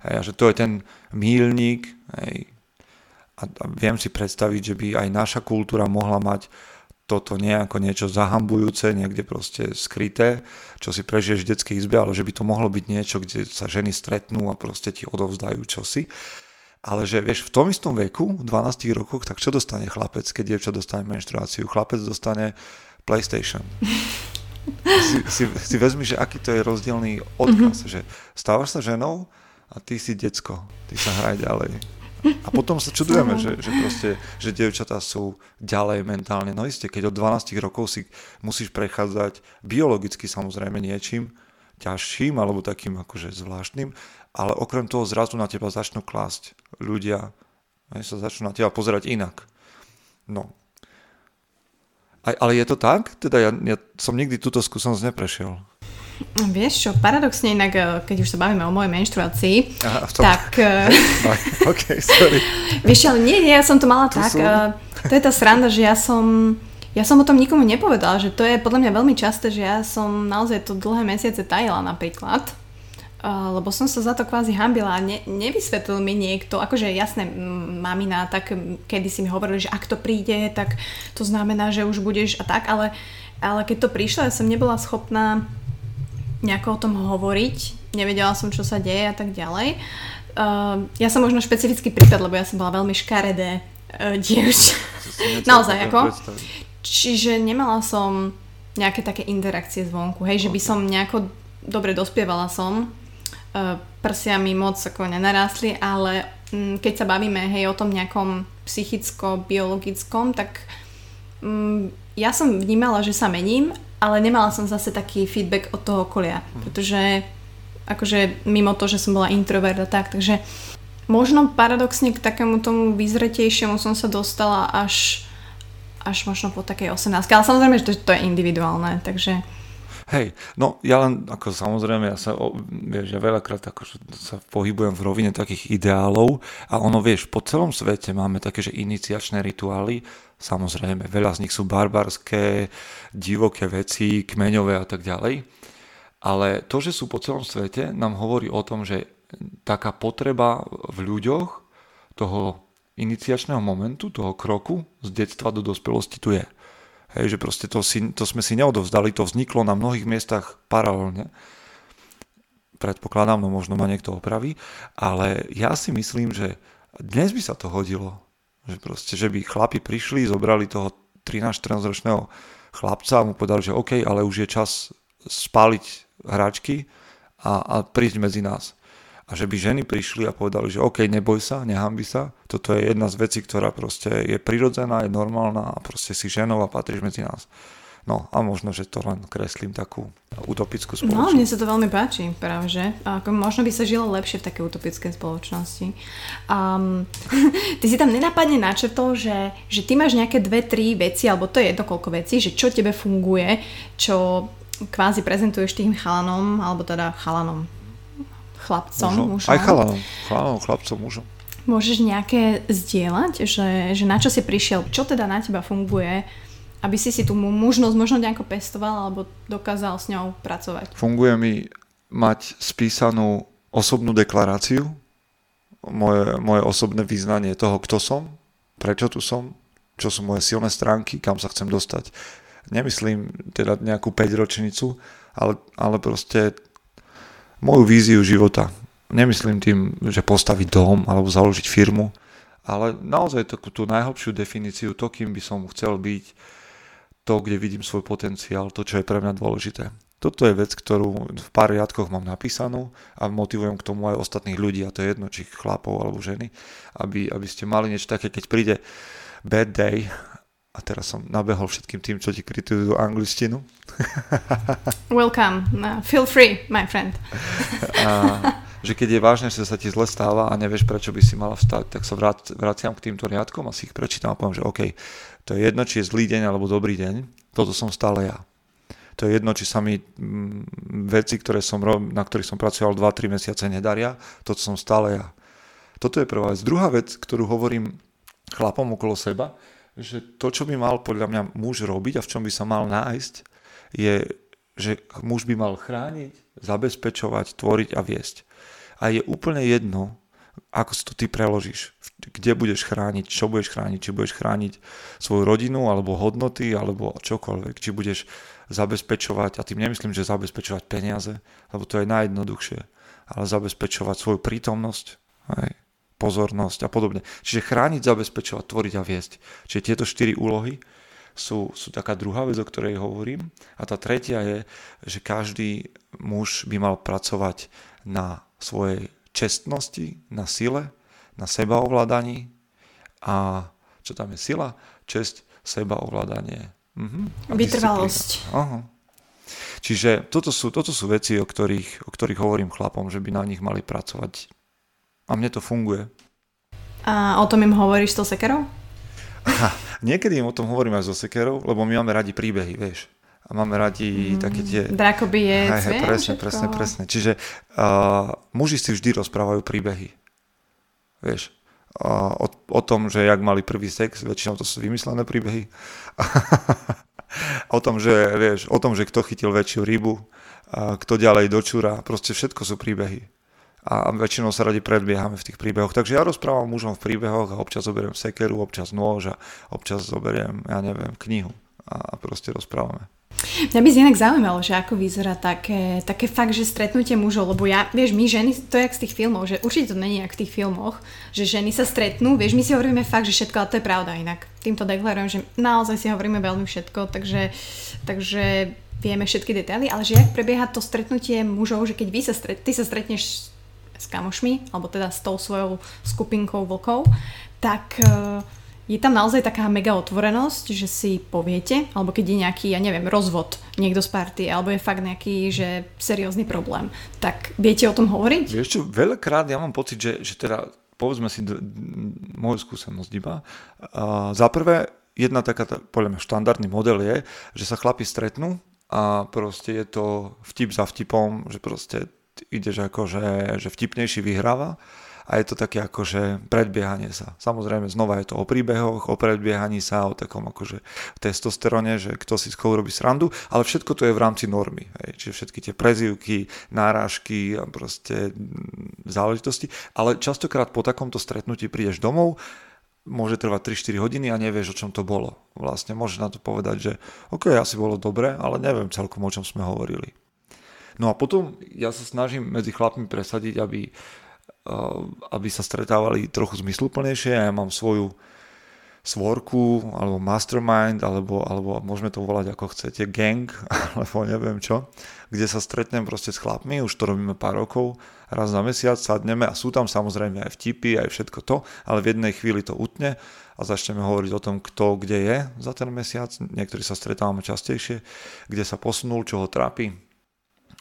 Hej, a že to je ten míľnik. Hej. A viem si predstaviť, že by aj naša kultúra mohla mať toto nejako niečo zahambujúce, niekde proste skryté, čo si prežiješ v detskej izbe, ale že by to mohlo byť niečo, kde sa ženy stretnú a proste ti odovzdajú čosi. Ale že vieš, v tom istom veku, v 12 rokoch, tak čo dostane chlapec, keď dievča dostane menštruáciu? Chlapec dostane PlayStation. Si vezmi, že aký to je rozdielný odkaz, že stávaš sa ženou a ty si decko, ty sa hraj ďalej. A potom sa čudujeme, že proste, že dievčatá sú ďalej mentálne. No isté, keď od 12 rokov si musíš prechádzať biologicky samozrejme niečím ťažším alebo takým akože zvláštnym, ale okrem toho zrazu na teba začnú klásť ľudia, sa začnú na teba pozerať inak. No. Ale je to tak? Teda ja som nikdy túto skúsenosť neprešiel. Vieš čo, paradoxne inak, keď už sa bavíme o mojej menštruácii, tak... Okay, sorry. Vieš, ale nie, ja som to mala tu tak. Sú. To je tá sranda, že ja som o tom nikomu nepovedala, že to je podľa mňa veľmi časté, že ja som naozaj to dlhé mesiace tajila napríklad, lebo som sa za to kvázi hanbila a nevysvetlil mi niekto, akože jasné, mamina, tak kedy si mi hovorili, že ak to príde, tak to znamená, že už budeš a tak, ale keď to prišlo, ja som nebola schopná nejako o tom hovoriť, nevedela som, čo sa deje a tak ďalej. Ja som možno špecifický prípad, lebo ja som bola veľmi škaredé dievča. Naozaj ako. Čiže nemala som nejaké také interakcie zvonku, hej, že by som nejako, dobre, dospievala som, prsia mi moc ako nenarástli, ale keď sa bavíme, hej, o tom nejakom psychicko-biologickom, tak ja som vnímala, že sa mením, ale nemala som zase taký feedback od toho okolia, pretože akože mimo to, že som bola introvert a tak, takže možno paradoxne k takému tomu vyzretejšiemu som sa dostala až možno po takej 18, ale samozrejme, že to je individuálne, takže... Hej, no ja len, ako samozrejme, ja veľakrát akože sa pohybujem v rovine takých ideálov a ono, vieš, po celom svete máme také, že iniciačné rituály, samozrejme, veľa z nich sú barbarské, divoké veci, kmeňové a tak ďalej, ale to, že sú po celom svete, nám hovorí o tom, že taká potreba v ľuďoch toho iniciačného momentu, toho kroku z detstva do dospelosti tu je. Hej, že proste to sme si neodovzdali, to vzniklo na mnohých miestach paralelne. Predpokladám, no možno ma niekto opraví, ale ja si myslím, že dnes by sa to hodilo. Že proste, že by chlapi prišli, zobrali toho 13-14 ročného chlapca a mu povedali, že OK, ale už je čas spáliť hračky a prísť medzi nás. A že by ženy prišli a povedali, že OK, neboj sa, nehanbi sa. Toto je jedna z vecí, ktorá proste je prirodzená, je normálna a proste si ženou a patríš medzi nás. No a možno, že to len kreslím takú utopickú spoločnosť. No, mne sa to veľmi páči, práve že. Možno by sa žilo lepšie v takej utopickej spoločnosti. Ty si tam nenápadne načrtol, že ty máš nejaké 2-3 veci, alebo to je jedno koľko vecí, že čo tebe funguje, čo kvázi prezentuješ tým chalanom, alebo teda chlapcom, mužom. Aj chalanom, chlapcom, mužom. Môžeš nejaké zdieľať, že na čo si prišiel, čo teda na teba funguje, aby si tú mužnosť možno nejako pestoval alebo dokázal s ňou pracovať? Funguje mi mať spísanú osobnú deklaráciu, moje osobné vyznanie toho, kto som, prečo tu som, čo sú moje silné stránky, kam sa chcem dostať. Nemyslím teda nejakú 5-ročnicu, ale proste moju víziu života. Nemyslím tým, že postaviť dom alebo založiť firmu, ale naozaj takú tú najhlbšiu definíciu, to, kým by som chcel byť, to, kde vidím svoj potenciál, to, čo je pre mňa dôležité. Toto je vec, ktorú v pár riadkoch mám napísanú a motivujem k tomu aj ostatných ľudí, a to je jedno, či chlapov alebo ženy, aby ste mali niečo také, keď príde bad day, a teraz som nabehol všetkým tým, čo ti kritizujú angličtinu. Welcome, feel free, my friend. A že keď je vážne, že sa ti zle stáva a nevieš, prečo by si mala vstať, tak sa vraciam k týmto riadkom a si ich prečítam a poviem, že OK, to je jedno, či je zlý deň alebo dobrý deň, toto som stále ja. To je jedno, či sa mi veci, ktoré som na ktorých som pracoval 2-3 mesiace nedaria, to som stále ja. Toto je prvá vec. Druhá vec, ktorú hovorím chlapom okolo seba, že to, čo by mal podľa mňa muž robiť a v čom by sa mal nájsť, je, že muž by mal chrániť, zabezpečovať, tvoriť a viesť. A je úplne jedno, ako si to ty preložíš, kde budeš chrániť, čo budeš chrániť, či budeš chrániť svoju rodinu, alebo hodnoty, alebo čokoľvek, či budeš zabezpečovať, a tým nemyslím, že zabezpečovať peniaze, lebo to je najjednoduchšie, ale zabezpečovať svoju prítomnosť, hej, pozornosť a podobne. Čiže chrániť, zabezpečovať, tvoriť a viesť. Čiže tieto 4 úlohy sú taká druhá vec, o ktorej hovorím, a tá tretia je, že každý muž by mal pracovať na svojej čestnosti, na sile, na sebaovládaní. A čo tam je sila? Česť, sebaovládanie. Vytrvalosť. Čiže toto sú veci, o ktorých hovorím chlapom, že by na nich mali pracovať. A mne to funguje. A o tom im hovoríš so sekerou? Niekedy im o tom hovorím aj so sekerou, lebo my máme radi príbehy, vieš. A máme radi také tie... Drakobijec, vieš? Presne. Čiže muži si vždy rozprávajú príbehy. Vieš, o tom, že jak mali prvý sex, väčšinou to sú vymyslené príbehy. o tom, že kto chytil väčšiu rybu, kto ďalej dočúra, proste všetko sú príbehy. A väčšinou sa radi predbiehame v tých príbehoch. Takže ja rozprávam mužom v príbehoch a občas zoberiem sekeru, občas nôž a občas zoberiem, ja neviem, knihu a proste rozprávame. Mňa by inak zaujímalo, že ako vyzerá také fakt, že stretnutie mužov, lebo ja, vieš, my ženy, to je jak z tých filmov, že určite to není jak v tých filmoch, že ženy sa stretnú, vieš, my si hovoríme fakt, že všetko, ale to je pravda inak. Týmto deklarujem, že naozaj si hovoríme veľmi všetko, takže vieme všetky detaily, ale že jak prebieha to stretnutie mužov, že keď ty sa stretneš s kamošmi, alebo teda s tou svojou skupinkou vlkov, tak... Je tam naozaj taká mega otvorenosť, že si poviete, alebo keď je nejaký, ja neviem, rozvod, niekto z party, alebo je fakt nejaký, že seriózny problém, tak viete o tom hovoriť? Vieš čo, veľakrát ja mám pocit, že teda, povedzme si moju skúsenosť iba, za prvé, jedna taká, podľa mňa štandardný model je, že sa chlapi stretnú a proste je to vtip za vtipom, že proste ideš ako, že vtipnejší vyhráva. A je to také akože predbiehanie sa. Samozrejme, znova je to o príbehoch, o predbiehaní sa, o takom akože testosterone, že kto si s koho robí srandu, ale všetko to je v rámci normy. Hej. Čiže všetky tie prezývky, náražky a proste záležitosti. Ale častokrát po takomto stretnutí prídeš domov, môže trvať 3-4 hodiny a nevieš, o čom to bolo. Vlastne môžeš na to povedať, že OK, asi bolo dobre, ale neviem celkom, o čom sme hovorili. No a potom ja sa snažím medzi chlapmi presadiť, aby sa stretávali trochu zmysluplnejšie, a ja mám svoju svorku, alebo mastermind, alebo môžeme to volať ako chcete, gang, alebo neviem čo, kde sa stretnem proste s chlapmi, už to robíme pár rokov, raz na mesiac sadneme a sú tam samozrejme aj vtipy, aj všetko to, ale v jednej chvíli to utne a začneme hovoriť o tom, kto kde je za ten mesiac, niektorí sa stretávame častejšie, kde sa posunul, čo ho trápi.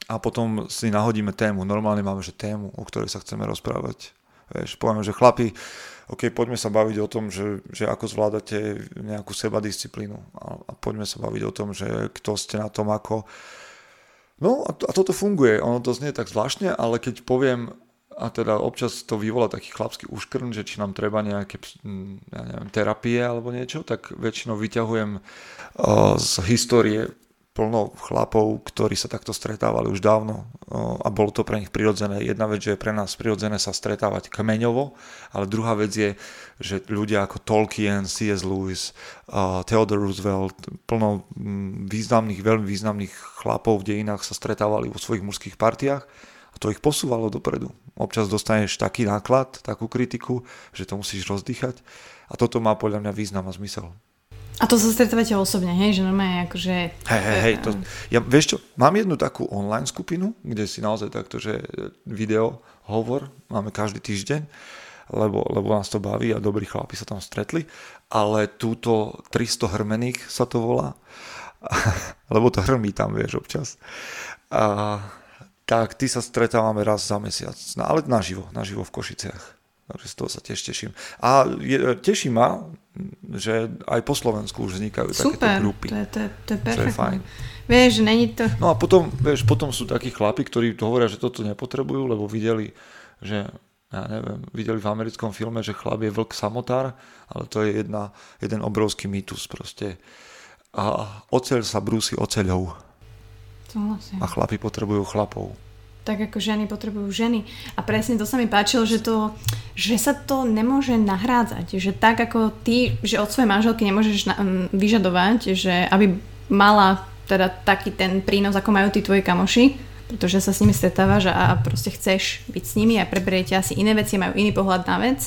A potom si nahodíme tému. Normálne máme, že tému, o ktorej sa chceme rozprávať. Vieš, povieme, že chlapi, OK, poďme sa baviť o tom, že ako zvládate nejakú sebadisciplínu. A poďme sa baviť o tom, že kto ste na tom ako. No a toto funguje. Ono to znie tak zvláštne, ale keď poviem, a teda občas to vyvolá taký chlapský uškrn, že či nám treba nejaké, ja neviem, terapie alebo niečo, tak väčšinou vyťahujem z histórie plno chlapov, ktorí sa takto stretávali už dávno a bolo to pre nich prirodzené. Jedna vec, že je pre nás prirodzené sa stretávať kmeňovo, ale druhá vec je, že ľudia ako Tolkien, C.S. Lewis, Theodore Roosevelt, plno významných, veľmi významných chlapov v dejinách sa stretávali vo svojich mužských partiách a A to ich posúvalo dopredu. Občas dostaneš taký náklad, takú kritiku, že to musíš rozdýchať. A toto má podľa mňa význam a zmysel. A to sa stretávate osobne, hej? Že normálne akože... Hej, to... Ja, vieš čo, mám jednu takú online skupinu, kde si naozaj takto, že video, hovor, máme každý týždeň, lebo nás to baví a dobrí chlapi sa tam stretli, ale túto 300 hrmených sa to volá, lebo to hrmí tam, vieš, občas. A, tak, ty sa stretávame raz za mesiac, ale naživo v Košiciach. Z toho sa tiež teším. A teší ma, že aj po Slovensku už vznikajú takéto grupy. Super, to je perfektné. Vieš, není to... No a potom, vieš, potom sú takí chlapi, ktorí to hovoria, že toto nepotrebujú, lebo videli, že, ja neviem, videli v americkom filme, že chlap je vlk samotár, ale to je jeden obrovský mýtus proste. A oceľ sa brúsi oceľou. A chlapi potrebujú chlapov. Tak ako ženy potrebujú ženy. A presne to sa mi páčilo, že sa to nemôže nahrádzať. Že tak ako ty, že od svojej manželky nemôžeš vyžadovať, že aby mala teda taký ten prínos, ako majú tí tvoji kamoši, pretože sa s nimi stretávaš a proste chceš byť s nimi a preberiete asi iné veci, majú iný pohľad na vec,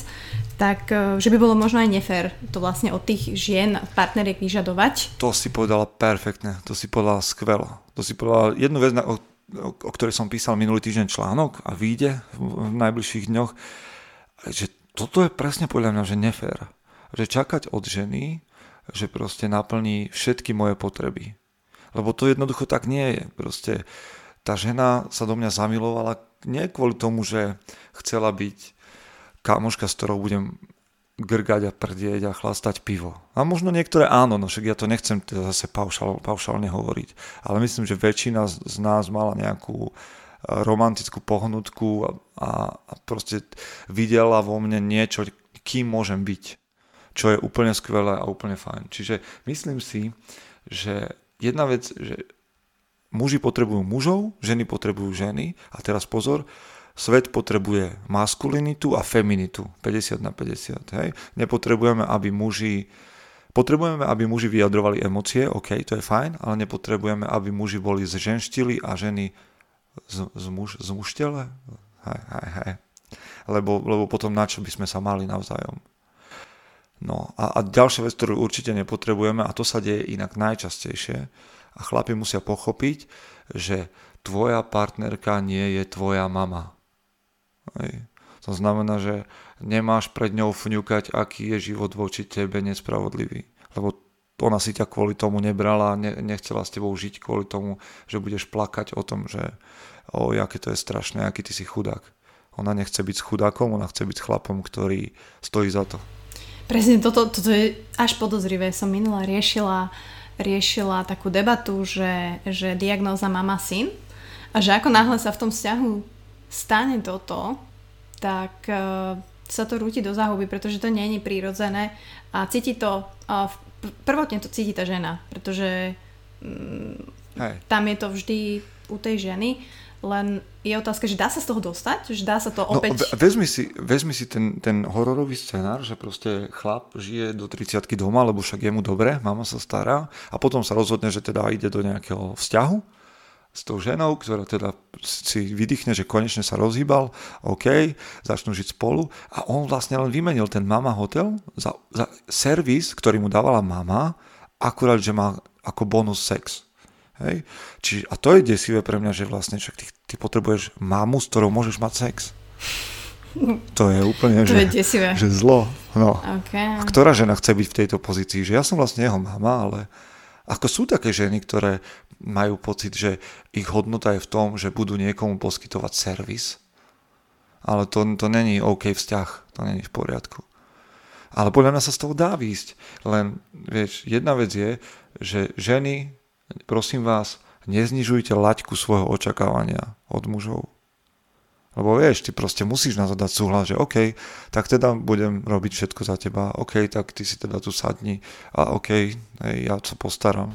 tak že by bolo možno aj nefér to vlastne od tých žien, partneriek vyžadovať. To si povedala perfektne, to si povedala skvelo. To si povedala jednu vec, o ktorej som písal minulý týždeň článok a vyjde v najbližších dňoch, že toto je presne podľa mňa, že nefér. Že čakať od ženy, že proste naplní všetky moje potreby. Lebo to jednoducho tak nie je. Proste tá žena sa do mňa zamilovala nie kvôli tomu, že chcela byť kamoška, s ktorou budem grgať a prdieť a chlastať pivo. A možno niektoré áno, no však ja to nechcem teda zase paušálne hovoriť, ale myslím, že väčšina z nás mala nejakú romantickú pohnutku a proste videla vo mne niečo, kým môžem byť, čo je úplne skvelé a úplne fajn. Čiže myslím si, že jedna vec, že muži potrebujú mužov, ženy potrebujú ženy a teraz pozor, svet potrebuje maskulinitu a feminitu. 50/50, hej. Potrebujeme, aby muži vyjadrovali emócie, ok, to je fajn, ale nepotrebujeme, aby muži boli zženštili a ženy zmuštele. Hej. Lebo potom na čo by sme sa mali navzájom. No a ďalšia vec, ktorú určite nepotrebujeme, a to sa deje inak najčastejšie, a chlapi musia pochopiť, že tvoja partnerka nie je tvoja mama. Hej. To znamená, že nemáš pred ňou fňukať, aký je život voči tebe nespravodlivý. Lebo ona si ťa kvôli tomu nebrala, nechcela s tebou žiť kvôli tomu, že budeš plakať o tom, že aké to je strašné, aký ty si chudák. Ona nechce byť s chudákom, ona chce byť s chlapom, ktorý stojí za to. Presne, toto je až podozrivé. Som minula riešila takú debatu, že diagnóza mama-syn a že ako náhle sa v tom vzťahu stane toto, tak sa to rúti do záhuby, pretože to nie je prírodzené a cíti to, prvotne to cíti tá žena, pretože tam je to vždy u tej ženy, len je otázka, že dá sa z toho dostať? Že dá sa to opäť... No, vezmi si ten hororový scenár, že proste chlap žije do 30-ky doma, lebo však je mu dobre, mama sa stará a potom sa rozhodne, že teda ide do nejakého vzťahu s tou ženou, ktorá teda si vydýchne, že konečne sa rozhýbal, ok, začnú žiť spolu a on vlastne len vymenil ten mama hotel za servis, ktorý mu dávala mama, akurát, že má ako bonus sex. Hej. Čiže, a to je desivé pre mňa, že vlastne však ty potrebuješ mamu, s ktorou môžeš mať sex. To je úplne to je že zlo. No. Okay. A ktorá žena chce byť v tejto pozícii? Že ja som vlastne jeho mama, ale ako sú také ženy, ktoré majú pocit, že ich hodnota je v tom, že budú niekomu poskytovať servis. Ale to není OK vzťah. To není v poriadku. Ale podľa mňa sa z toho dá výjsť. Len, vieš, jedna vec je, že ženy... Prosím vás, neznižujte laťku svojho očakávania od mužov. Lebo vieš, ty proste musíš na to dať súhlas, že OK, tak teda budem robiť všetko za teba, OK, tak ty si teda tu sadni a OK, hej, ja sa postaram.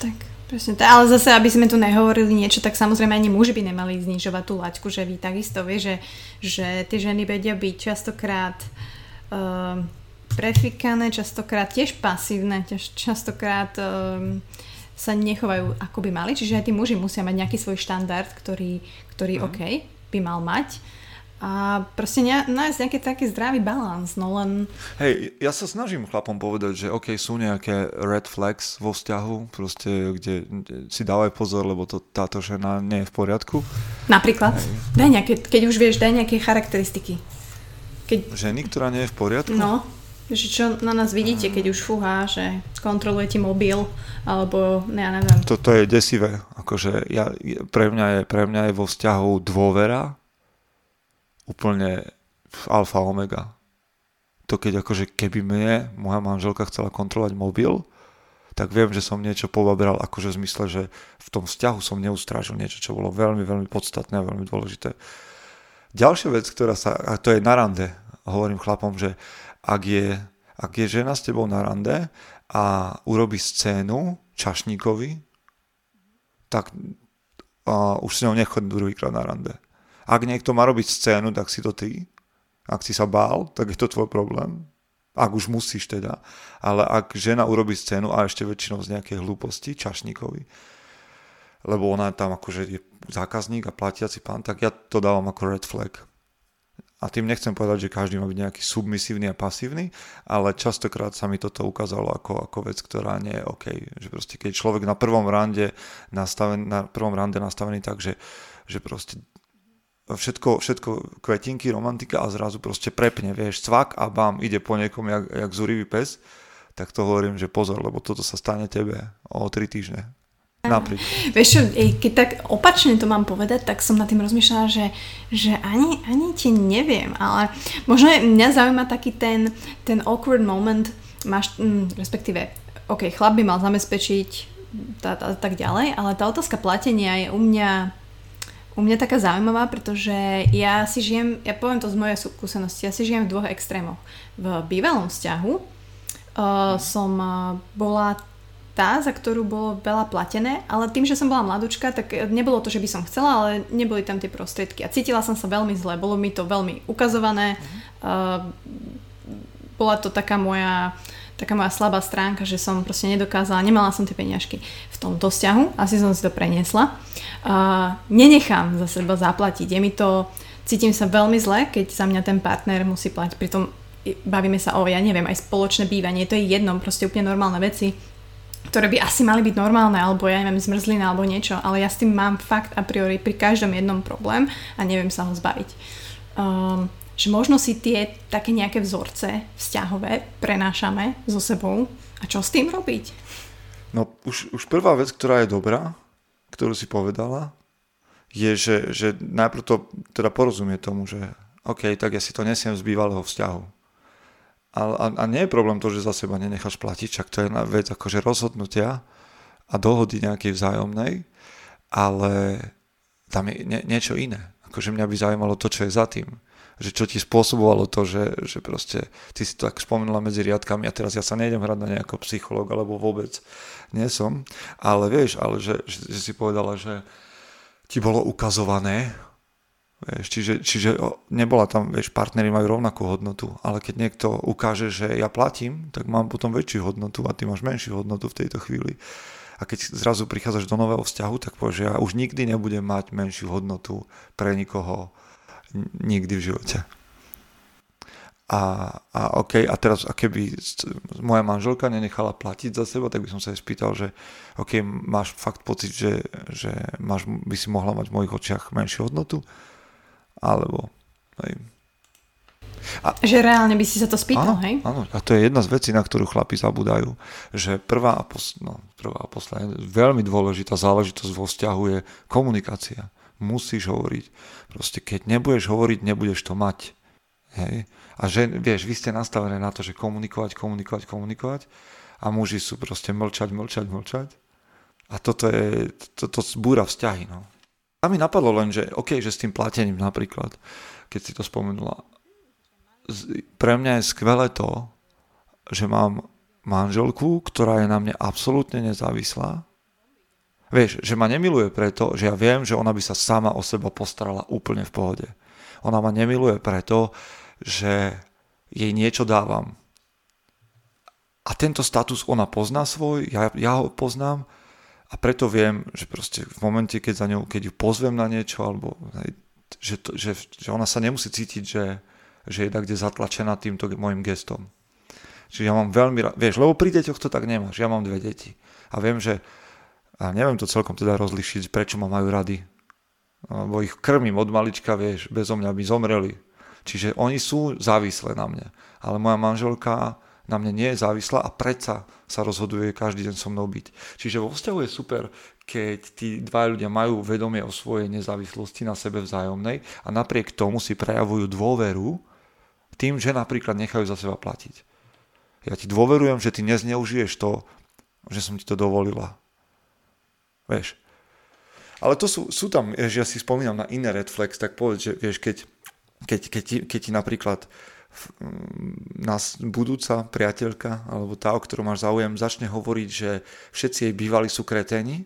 Tak, presne. Ale zase, aby sme tu nehovorili niečo, tak samozrejme ani muži by nemali znižovať tú laťku, že vy takisto vie, že tie ženy vedia byť častokrát... prefikané, častokrát tiež pasívne, častokrát... sa nechovajú, ako by mali. Čiže aj tí muži musia mať nejaký svoj štandard, ktorý OK, by mal mať. A proste nájsť nejaký taký zdravý balans, no len... Hej, ja sa snažím chlapom povedať, že OK, sú nejaké red flags vo vzťahu, proste, kde si dávaj pozor, lebo táto žena nie je v poriadku. Napríklad? Daj nejaké charakteristiky. Ženy, ktorá nie je v poriadku? No, že čo na nás vidíte, keď už fúha, že kontroluje ti mobil, alebo ja neviem. Toto je desivé, akože pre mňa je vo vzťahu dôvera, úplne alfa omega. To keď akože keby mne moja manželka chcela kontrolovať mobil, tak viem, že som niečo povabral akože v zmysle, že v tom vzťahu som neustrážil niečo, čo bolo veľmi, veľmi podstatné a veľmi dôležité. Ďalšia vec, a to je na rande, hovorím chlapom, že ak je žena s tebou na rande a urobí scénu čašníkovi, tak už s ňou nechodí druhýkrát na rande. Ak niekto má robiť scénu, tak si to ty. Ak si sa bál, tak je to tvoj problém. Ak už musíš teda. Ale ak žena urobí scénu a ešte väčšinou z nejakej hlúposti čašníkovi, lebo ona tam akože je zákazník a platiaci pán, tak ja to dávam ako red flag. A tým nechcem povedať, že každý má byť nejaký submisívny a pasívny, ale častokrát sa mi toto ukázalo ako vec, ktorá nie je OK. Že proste keď človek na prvom rande nastavený tak, že proste všetko kvetinky, romantika a zrazu proste prepne, vieš, cvak a bam, ide po niekom jak zúrivý pes, tak to hovorím, že pozor, lebo toto sa stane tebe o 3 týždne. Napríklad. Vieš čo, keď tak opačne to mám povedať, tak som nad tým rozmýšľala, že ani ti neviem, ale možno mňa zaujíma taký ten awkward moment, respektíve, ok, chlap by mal zabezpečiť tak ďalej, ale tá otázka platenia je u mňa taká zaujímavá, pretože ja poviem to z mojej skúsenosti, ja si žijem v dvoch extrémoch. V bývalom vzťahu som bola tá, za ktorú bolo veľa platené, ale tým, že som bola mladúčka, tak nebolo to, že by som chcela, ale neboli tam tie prostriedky. A cítila som sa veľmi zle, bolo mi to veľmi ukazované. Bola to taká moja slabá stránka, že som proste nedokázala, nemala som tie peniažky v tomto vzťahu, asi som si to preniesla. Nenechám za seba zaplatiť, cítim sa veľmi zle, keď za mňa ten partner musí platiť, pritom bavíme sa aj spoločné bývanie, to je jedno, proste úplne normálne veci, ktoré by asi mali byť normálne, alebo zmrzlina, alebo niečo, ale ja s tým mám fakt a priori pri každom jednom problém a neviem sa ho zbaviť. Že možno si tie také nejaké vzorce vzťahové prenášame so sebou a čo s tým robiť? No už prvá vec, ktorá je dobrá, ktorú si povedala, je, že najprv to teda porozumie tomu, že OK, tak ja si to nesiem z bývalého vzťahu. A nie je problém to, že za seba nenecháš platiť, však to je vec akože rozhodnutia a dohody nejakej vzájomnej, ale tam je niečo iné. Akože mňa by zaujímalo to, čo je za tým. Že čo ti spôsobovalo to, že proste ty si to tak spomenula medzi riadkami a teraz ja sa nejdem hrať na nejakého psychológa, alebo vôbec nie som, ale vieš, že si povedala, že ti bolo ukazované, vieš, čiže nebola tam, vieš, partneri majú rovnakú hodnotu, ale keď niekto ukáže, že ja platím, tak mám potom väčšiu hodnotu a ty máš menšiu hodnotu v tejto chvíli. A keď zrazu prichádzaš do nového vzťahu, tak povieš, že ja už nikdy nebudem mať menšiu hodnotu pre nikoho, nikdy v živote. A OK, a teraz a keby moja manželka nenechala platiť za seba, tak by som sa jej spýtal, že OK, máš fakt pocit, že by si mohla mať v mojich očiach menšiu hodnotu? Alebo... Hej. Že reálne by si sa to spýtal, áno, hej? Áno, a to je jedna z vecí, na ktorú chlapi zabúdajú, že prvá a posledná, veľmi dôležitá záležitosť vo vzťahu je komunikácia. Musíš hovoriť. Proste keď nebudeš hovoriť, nebudeš to mať. Hej? A že, vieš, vy ste nastavené na to, že komunikovať a muži sú proste mlčať. A toto zbúra vzťahy. No. A mi napadlo len, že OK, že s tým platením napríklad, keď si to spomenula. Pre mňa je skvelé to, že mám manželku, ktorá je na mne absolútne nezávislá. Vieš, že ma nemiluje preto, že ja viem, že ona by sa sama o seba postarala úplne v pohode. Ona ma nemiluje preto, že jej niečo dávam. A tento status ona pozná svoj, ja ho poznám A preto viem, že proste v momente, keď ju pozvem na niečo, alebo že ona sa nemusí cítiť, že je takde zatlačená týmto môjim gestom. Čiže ja mám veľmi rád, vieš, lebo pri deťoch to tak nemáš, ja mám 2 deti. A viem, že, a neviem to celkom teda rozlišiť, prečo ma majú rady. Lebo ich krmím od malička, vieš, bezo mňa by zomreli. Čiže oni sú závislé na mne. Ale moja manželka na mne nie je závislá a predsa sa rozhoduje každý deň so mnou byť. Čiže vo vzťahu je super, keď tí dva ľudia majú vedomie o svojej nezávislosti na sebe vzájomnej a napriek tomu si prejavujú dôveru tým, že napríklad nechajú za seba platiť. Ja ti dôverujem, že ty nezneužiješ to, že som ti to dovolila. Vieš. Ale to sú tam, že ja si spomínam na iné red flags, tak povedz, že vieš, keď ti napríklad nás budúca priateľka, alebo tá, o ktorú máš záujem, začne hovoriť, že všetci jej bývali sú kreténi,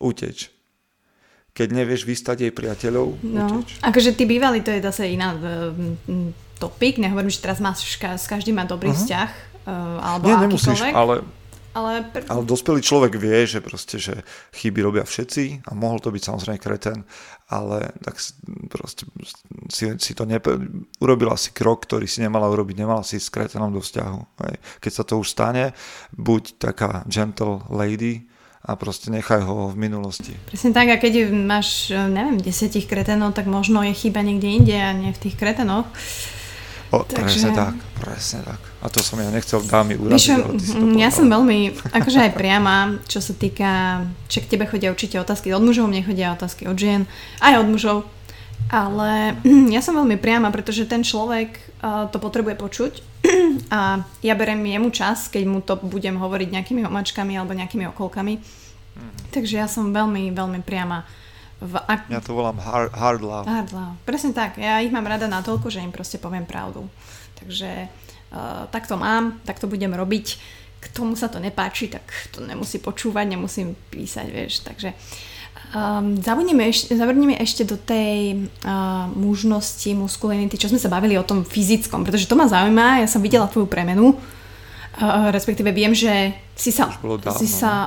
uteč. Keď nevieš vystať jej priateľov, uteč. Akože tí bývali, to je zase iná topik, nehovorím, že teraz máš s každým má dobrý vzťah, alebo akýkoľvek. Nie, nemusíš, ale dospelý človek vie, že proste, že chyby robia všetci a mohol to byť samozrejme kreten, ale tak proste urobila si krok, ktorý si nemala urobiť, nemala si s kretenom do vzťahu. Keď sa to už stane, buď taká gentle lady a proste nechaj ho v minulosti. Presne tak, a keď máš, neviem, 10 kretenov, tak možno je chyba niekde inde a nie v tých kretenoch. Presne tak. A to som ja nechcel dámy uraziť. Ja som veľmi, akože aj priama, čo sa týka, že k tebe chodia určite otázky od mužov, mne chodia otázky od žien, aj od mužov. Ale ja som veľmi priama, pretože ten človek to potrebuje počuť a ja berem jemu čas, keď mu to budem hovoriť nejakými omačkami alebo nejakými okolkami. Takže ja som veľmi, veľmi priama. Ja to volám hard love. Hard love. Presne tak. Ja ich mám rada natoľko, že im proste poviem pravdu. Takže tak to mám, tak to budem robiť. K tomu sa to nepáči, tak to nemusí počúvať, nemusím písať, vieš. Takže zavrneme ešte do tej mužnosti, maskulinity, čo sme sa bavili o tom fyzickom, pretože to ma zaujíma. Ja som videla tvoju premenu. Respektíve viem, že si sa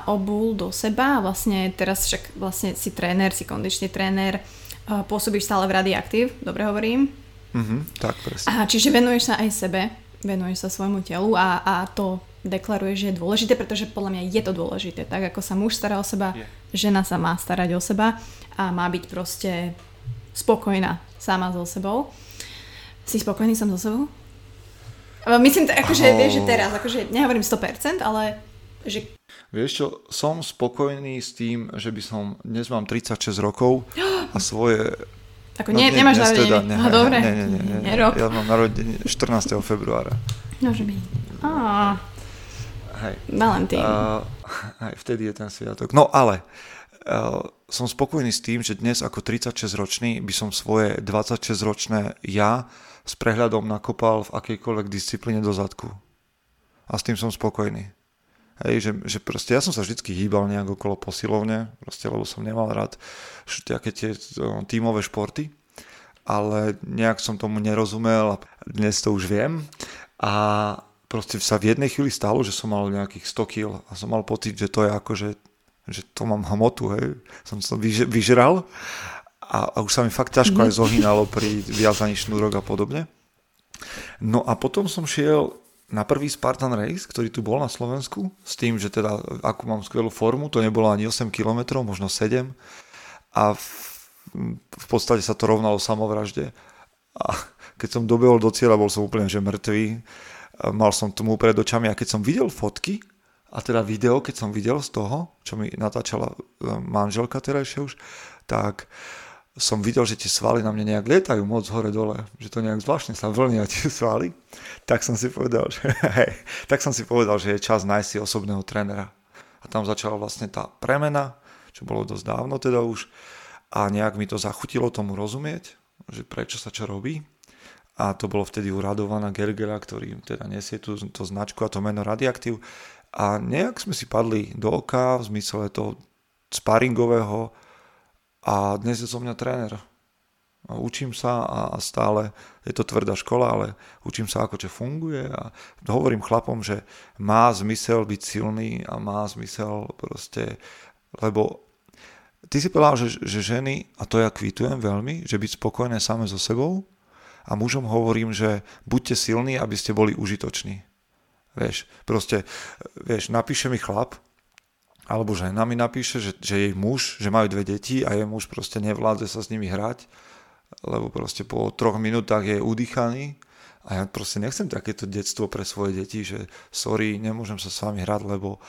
obul do seba a vlastne teraz však vlastne si tréner, si kondičný tréner, pôsobíš stále v Radiaktív, dobre hovorím? Tak presne. Aha, čiže venuješ sa aj sebe, venuješ sa svojmu telu a to deklaruješ, že je dôležité, pretože podľa mňa je to dôležité. Tak ako sa muž stará o seba, žena sa má starať o seba a má byť proste spokojná sama so sebou. Si spokojný sám so sebou? Myslím, akože, vieš, že teraz, akože, nehovorím 100%, ale... Že... Vieš čo, som spokojný s tým, že by som... Dnes mám 36 rokov a svoje... Ako no, nemáš narodeniny. Teda, dobre. Nie, rok. Ja mám narodeniny 14. februára. Môže byť. Valentín. Aj vtedy je ten sviatok. No ale... som spokojný s tým, že dnes ako 36-ročný by som svoje 26-ročné ja s prehľadom nakopal v akejkoľvek disciplíne do zadku. A s tým som spokojný. Hej, že proste ja som sa vždycky hýbal nejak okolo posilovne, proste, lebo som nemal rád také tie tímové športy, ale nejak som tomu nerozumel a dnes to už viem. A proste sa v jednej chvíli stalo, že som mal nejakých 100 kg a som mal pocit, že to je akože že to mám hmotu, hej, som to vyžral a už sa mi fakt ťažko aj zohýnalo pri viazaní šnúrok a podobne. No a potom som šiel na prvý Spartan Race, ktorý tu bol na Slovensku, s tým, že teda akú mám skvelú formu, to nebolo ani 8 km, možno 7 a v podstate sa to rovnalo samovražde a keď som dobehol do cieľa, bol som úplne že mŕtvý, mal som tmu pred očami a keď som videl fotky a teda video, keď som videl z toho, čo mi natáčala manželka terajšia už, tak som videl, že tie svaly na mne nejak lietajú moc hore-dole, že to nejak zvláštne sa vlnia tie svaly, tak som si povedal, že je čas nájsť si osobného trénera. A tam začala vlastne tá premena, čo bolo dosť dávno teda už, a nejak mi to zachutilo tomu rozumieť, že prečo sa čo robí. A to bolo vtedy u Radovana Gergela, ktorý teda nesie tú značku a to meno Radiaktív. A nejak sme si padli do oka v zmysle toho sparingového a dnes je zo mňa tréner. Učím sa a stále, je to tvrdá škola, ale učím sa, ako čo funguje a hovorím chlapom, že má zmysel byť silný a má zmysel proste, lebo ty si povedal, že ženy, a to ja kvitujem veľmi, že byť spokojné same so sebou a mužom hovorím, že buďte silní, aby ste boli užitoční. Vieš, proste, vieš, napíše mi chlap, alebo žena mi napíše, že jej muž, že majú 2 deti a jej muž proste nevládze sa s nimi hrať, lebo proste po 3 minútach je udýchaný a ja proste nechcem takéto detstvo pre svoje deti, že sorry, nemôžem sa s vami hrať, lebo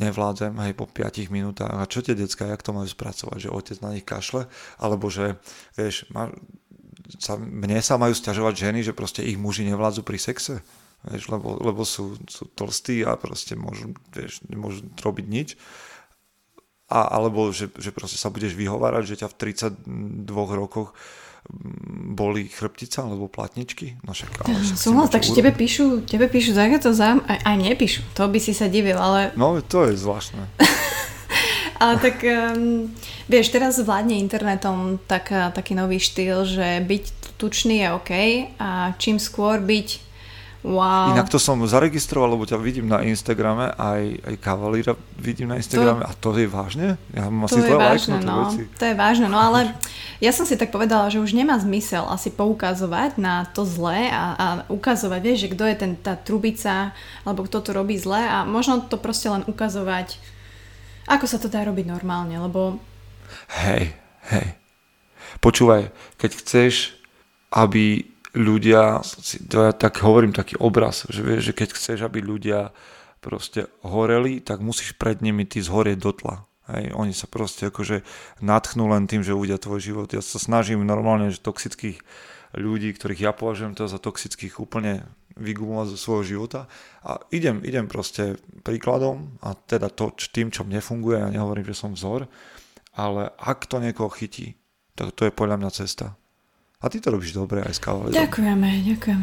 nevládzem, hej, po 5 minútach. A čo tie decká, jak to majú spracovať, že otec na nich kašle, alebo že, vieš, mne sa majú sťažovať ženy, že proste ich muži nevládzu pri sexe. Vieš, lebo sú tlstí a proste nemôžu robiť nič. Alebo že proste sa budeš vyhovárať, že ťa v 32 rokoch boli chrbtica alebo platničky. No však, ale súhlas, takže tebe píšu zám, aj nepíšu. To by si sa divil, ale... No to je zvláštne. Ale tak, vieš, teraz vládne internetom taký nový štýl, že byť tučný je OK a čím skôr byť. Wow. Inak to som zaregistroval, lebo ťa vidím na Instagrame, aj kavalíra vidím na Instagrame, a to je vážne? Ja mám asi zle vážne, like na no. Veci. To je vážne, no ale ja som si tak povedala, že už nemá zmysel asi poukazovať na to zlé a ukazovať, vieš, že kto je tá trubica, alebo kto to robí zle a možno to proste len ukazovať, ako sa to dá robiť normálne, lebo... Hej. Počúvaj, keď chceš, aby... ľudia, ja tak hovorím taký obraz, že vieš, že keď chceš, aby ľudia proste horeli, tak musíš pred nimi ty zhorieť do tla. Hej, oni sa proste akože natchnú len tým, že uvidia tvoj život. Ja sa snažím normálne, že toxických ľudí, ktorých ja považujem to za toxických, úplne vygumovať zo svojho života a idem proste príkladom a teda tým, čo nefunguje, ja nehovorím, že som vzor, ale ak to niekoho chytí, tak to je podľa mňa cesta. A ty to robíš dobre aj s kavalierom. Ďakujeme.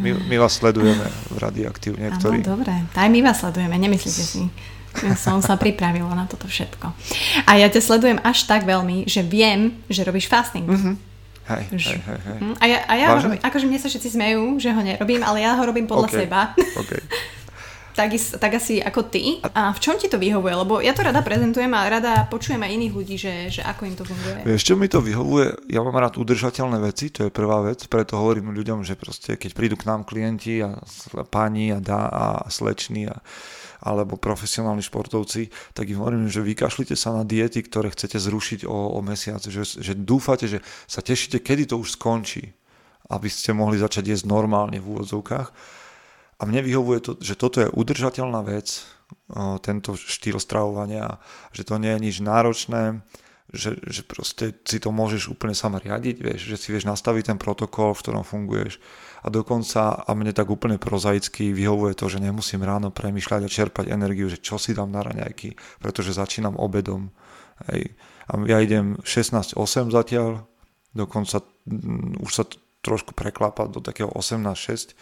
My vás sledujeme v Radiaktív niektorí. Áno, dobre. Aj my vás sledujeme, nemyslíte si. Ja som sa pripravila na toto všetko. A ja ťa sledujem až tak veľmi, že viem, že robíš fasting. Mm-hmm. Hej. A ja ho robím. Akože mne sa všetci smejú, že ho nerobím, ale ja ho robím podľa seba. Okay. Tak asi ako ty. A v čom ti to vyhovuje? Lebo ja to rada prezentujem a rada počujem aj iných ľudí, že ako im to funguje. Ešte mi to vyhovuje, ja mám rád udržateľné veci, to je prvá vec, preto hovorím ľuďom, že proste keď prídu k nám klienti a pani a sleční alebo profesionálni športovci, tak im hovorím, že vykašlite sa na diety, ktoré chcete zrušiť o mesiac, že dúfate, že sa tešíte, kedy to už skončí, aby ste mohli začať jesť normálne v úvodzovkách. A mne vyhovuje to, že toto je udržateľná vec, tento štýl stravovania, že to nie je nič náročné, že proste si to môžeš úplne sama riadiť, vieš, že si vieš nastaviť ten protokol, v ktorom funguješ. A dokonca, a mne tak úplne prozaicky vyhovuje to, že nemusím ráno premýšľať a čerpať energiu, že čo si dám na raňajky, pretože začínam obedom. Hej. A ja idem 16:8 zatiaľ, dokonca už sa trošku preklápa do takého 18:6,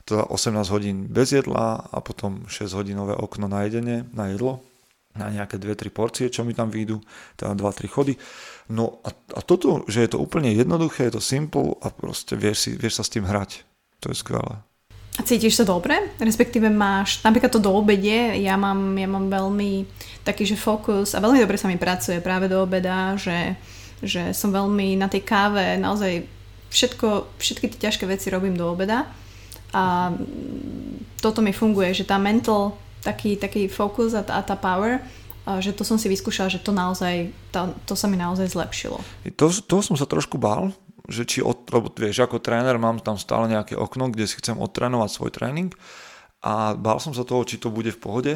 teda 18 hodín bez jedla a potom 6-hodinové okno na jedenie, na jedlo, na nejaké 2-3 porcie, čo mi tam výjdu, teda 2-3 chody. No a toto, že je to úplne jednoduché, je to simple a proste vieš sa s tým hrať. To je skvelé. A cítiš sa dobre? Respektíve máš, napríklad to do obede, ja mám veľmi taký, že fokus a veľmi dobre sa mi pracuje práve do obeda, že som veľmi na tej káve, naozaj všetky tie ťažké veci robím do obeda. A toto mi funguje, že tá mental, taký focus a tá power, že to som si vyskúšala, že to naozaj, to sa mi naozaj zlepšilo. To som sa trošku bál, že lebo vieš, ako tréner mám tam stále nejaké okno, kde si chcem odtrénovať svoj tréning a bál som sa toho, či to bude v pohode.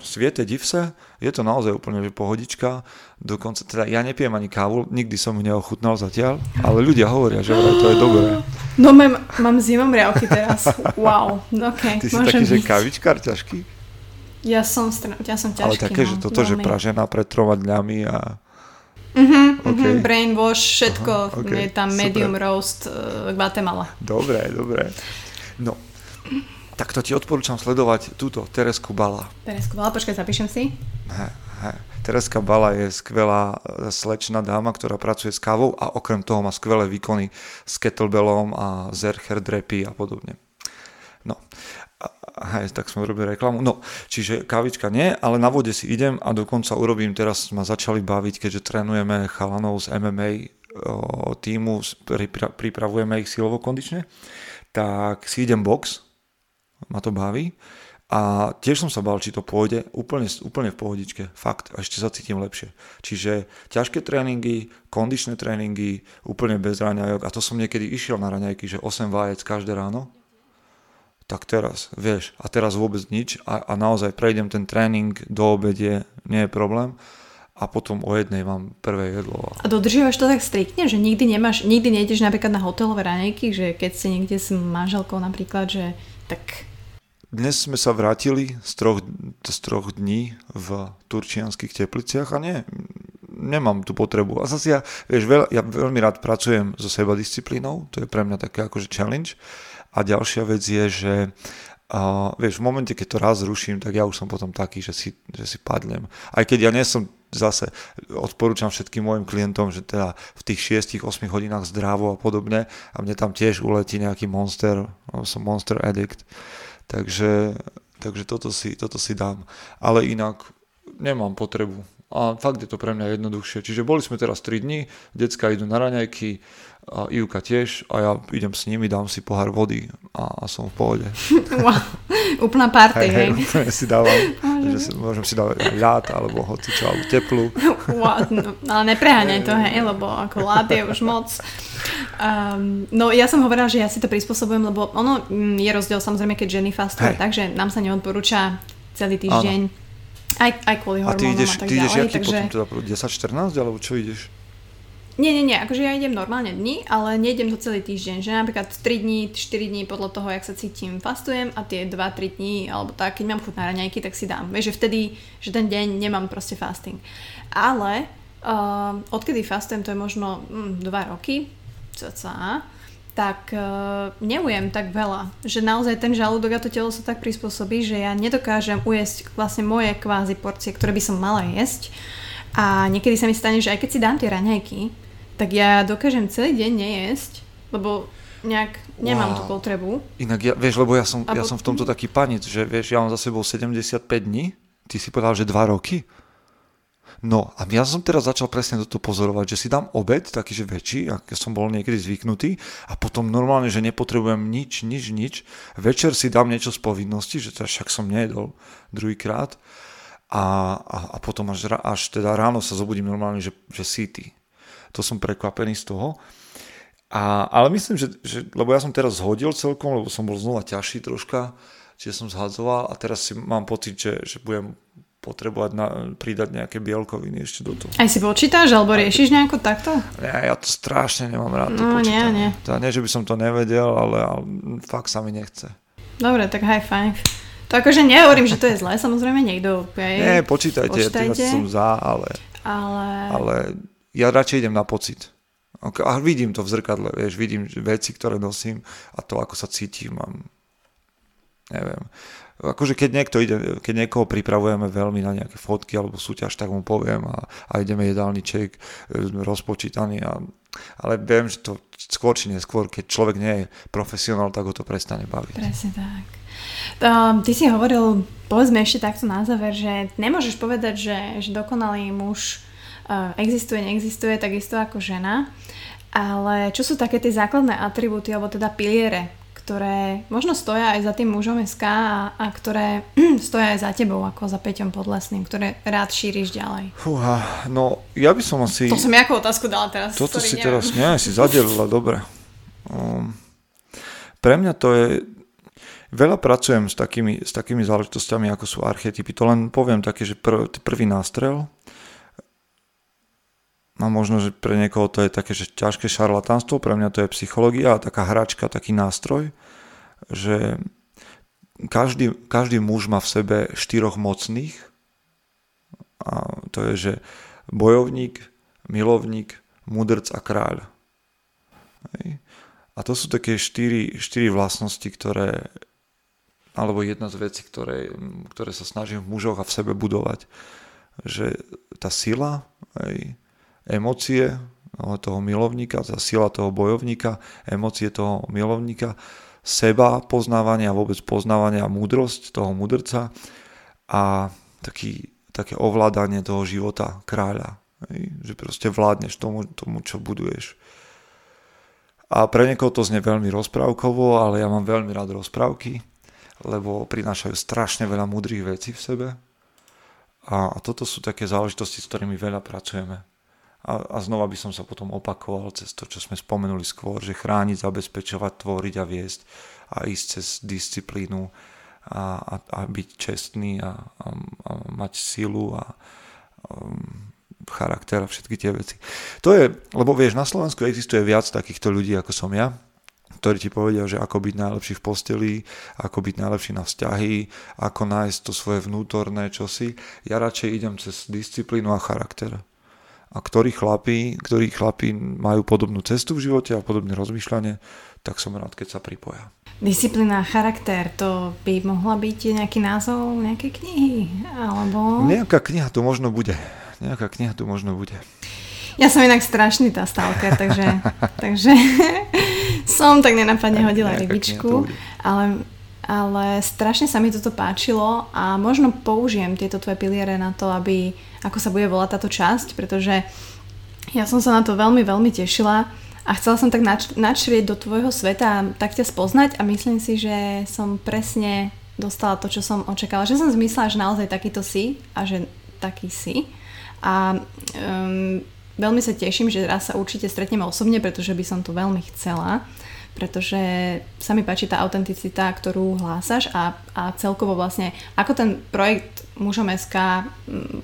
Sviete, div sa, je to naozaj úplne že pohodička, dokonca, teda ja nepijem ani kávu, nikdy som ju neochutnal zatiaľ, ale ľudia hovoria, že to je dobré. No mám zimom riavky teraz, wow, okay, ty si taký, že kavičkár ťažký? Ja som ťažký. Ale také, že toto, veľmi. Že pražená pred 3 dňami a... Okay. Brainwash, všetko, okay, je tam medium super. Roast Guatemala. Dobre. No... Tak to ti odporúčam sledovať túto Teresku Bala. Počkaj, zapíšem si. Tereska Bala je skvelá slečná dáma, ktorá pracuje s kávou a okrem toho má skvelé výkony s kettlebellom a zercher drepy a podobne. No, hej, tak sme robili reklamu. No, čiže kávička nie, ale na vode si idem a dokonca urobím, teraz ma začali baviť, keďže trénujeme chalanov z MMA týmu, pripravujeme ich silovo kondične, tak si idem box, ma to baví. A tiež som sa bál, či to pôjde, úplne v pohodičke, fakt, a ešte sa cítim lepšie. Čiže ťažké tréningy, kondičné tréningy, úplne bez raňajok, a to som niekedy išiel na raňajky, že 8 vajec každé ráno, tak teraz, vieš, a teraz vôbec nič a naozaj prejdem ten tréning do obede, nie je problém. A potom o jednej mám prvé jedlo. A dodržiavaš to tak striktne, že nikdy nejdeš napríklad na hotelové raňajky, že keď si niekde s manželkou napríklad, že tak... Dnes sme sa vrátili z troch dní v turčianskych tepliciach a nie, nemám tú potrebu. A zase ja veľmi rád pracujem so sebadisciplínou, to je pre mňa také akože challenge. A ďalšia vec je, že v momente, keď to raz ruším, tak ja už som potom taký, že si padnem. Aj keď ja nie som zase, odporúčam všetkým mojim klientom, že teda v tých 6-8 hodinách zdravo a podobne a mne tam tiež uletí nejaký monster, som monster addict. Takže toto si dám. Ale inak nemám potrebu. A fakt je to pre mňa jednoduchšie. Čiže boli sme teraz 3 dni, decka idú na raňajky, a Ivka tiež a ja idem s nimi, dám si pohár vody a som v pohode. Wow, úplná party, hej. Úplne si dávam, že môžem si dávať ľad alebo hocičo, alebo teplú. Wow, no, ale nepreháňaj to, hej, lebo ako ľad je už moc. No ja som hovorila, že ja si to prispôsobujem, lebo ono je rozdiel samozrejme, keď ženy fastujú, takže nám sa neodporúča celý týždeň. Aj kvôli hormónom a tak ďalej. A ty ideš jaký potom teda 10-14, alebo čo ideš? Nie, akože ja idem normálne dni, ale nejdem to celý týždeň, že napríklad 3 dní, 4 dní podľa toho, jak sa cítim, fastujem a tie 2-3 dní, alebo tak, keď mám chuť na raňajky, tak si dám. Vieš, že vtedy, že ten deň nemám proste fasting. Ale odkedy fastujem, to je možno 2 roky, cca, tak neujem tak veľa, že naozaj ten žalúdok a to telo sa tak prispôsobí, že ja nedokážem ujesť vlastne moje kvázi porcie, ktoré by som mala jesť a niekedy sa mi stane, že aj keď si dám tie raňajky, tak ja dokážem celý deň nejesť, lebo nejak nemám tú potrebu. Inak ja, vieš, lebo ja som v tomto taký panic, že vieš, ja mám za sebou 75 dní, ty si povedal, že 2 roky. No a ja som teraz začal presne toto pozorovať, že si dám obed taký, že väčší, ako som bol niekedy zvyknutý a potom normálne, že nepotrebujem nič. Večer si dám niečo z povinnosti, že teda však som nejedol druhýkrát a potom až teda ráno sa zobudím normálne, že sytý. To som prekvapený z toho. Ale myslím, že lebo ja som teraz zhodil celkom, lebo som bol znova ťažší troška, čiže som zhadzoval a teraz si mám pocit, že budem potrebovať pridať nejaké bielkoviny ešte do toho. Aj si počítaš, alebo riešiš nejako takto? Nie, ja to strašne nemám rád, to počítam. Nie. Teda nie, že by som to nevedel, ale fakt sa mi nechce. Dobre, tak high five. To akože nehovorím, že to je zlé, samozrejme niekto. Okay. Nie, počítajte. Ja som za, ale ja radšej idem na pocit. A vidím to v zrkadle, vieš, vidím veci, ktoré nosím a to, ako sa cítim, mám, neviem. Akože keď niekoho pripravujeme veľmi na nejaké fotky alebo súťaž, tak mu poviem a ideme jedálniček rozpočítaný, ale viem, že to skôr či neskôr, keď človek nie je profesionál, tak ho to prestane baviť. Presne tak. Ty si hovoril, povedzme ešte takto na záver, že nemôžeš povedať, že dokonalý muž existuje, neexistuje, takisto ako žena, ale čo sú také tie základné atribúty, alebo teda piliere, ktoré možno stoja aj za tým Mužom.sk a ktoré stoja aj za tebou, ako za Peťom Podlesným, ktoré rád šíriš ďalej. Fúha, no ja by som asi... To som nejakú otázku dala teraz. Toto si neviem. Teraz si zadelila, dobre. Pre mňa to je... Veľa pracujem s takými záležitosťami, ako sú archetypy. To len poviem také, že prvý nástrel. A možno, že pre niekoho to je také, že ťažké šarlatánstvo, pre mňa to je psychológia a taká hračka, taký nástroj, že každý muž má v sebe 4 mocných a to je, že bojovník, milovník, mudrc a kráľ. A to sú také 4 vlastnosti, ktoré, alebo jedna z vecí, ktoré sa snažím v mužoch a v sebe budovať. že tá sila aj emócie toho milovníka, tá sila toho bojovníka, emócie toho milovníka, seba poznávania, vôbec poznávania, múdrosť toho mudrca a také ovládanie toho života kráľa. Že proste vládneš tomu, čo buduješ. A pre niekoho to znie veľmi rozprávkovo, ale ja mám veľmi rád rozprávky, lebo prinášajú strašne veľa múdrych vecí v sebe. A toto sú také záležitosti, s ktorými veľa pracujeme. A znova by som sa potom opakoval cez to, čo sme spomenuli skôr, že chrániť, zabezpečovať, tvoriť a viesť a ísť cez disciplínu a byť čestný a mať silu a charakter a všetky tie veci. To je, lebo vieš, na Slovensku existuje viac takýchto ľudí ako som ja, ktorí ti povedia, že ako byť najlepší v posteli, ako byť najlepší na vzťahy, ako nájsť to svoje vnútorné čosi. Ja radšej idem cez disciplínu a charakter. A ktorí chlapi majú podobnú cestu v živote a podobné rozmýšľanie, tak som rád, keď sa pripoja. Disciplína a charakter, to by mohla byť nejaký názov nejakej knihy? Alebo... Nejaká kniha tu možno bude. Ja som inak strašný tá stalker, takže som tak nenápadne hodila rybičku, ale strašne sa mi toto páčilo a možno použijem tieto tvoje piliere na to, aby, ako sa bude volať táto časť, pretože ja som sa na to veľmi, veľmi tešila a chcela som tak načrieť do tvojho sveta a tak ťa spoznať a myslím si, že som presne dostala to, čo som očakala, že som zmyslela, že naozaj takýto si a že taký si. A veľmi sa teším, že raz sa určite stretneme osobne, pretože by som to veľmi chcela, pretože sa mi páči tá autenticita, ktorú hlásaš a celkovo vlastne, ako ten projekt Mužom.sk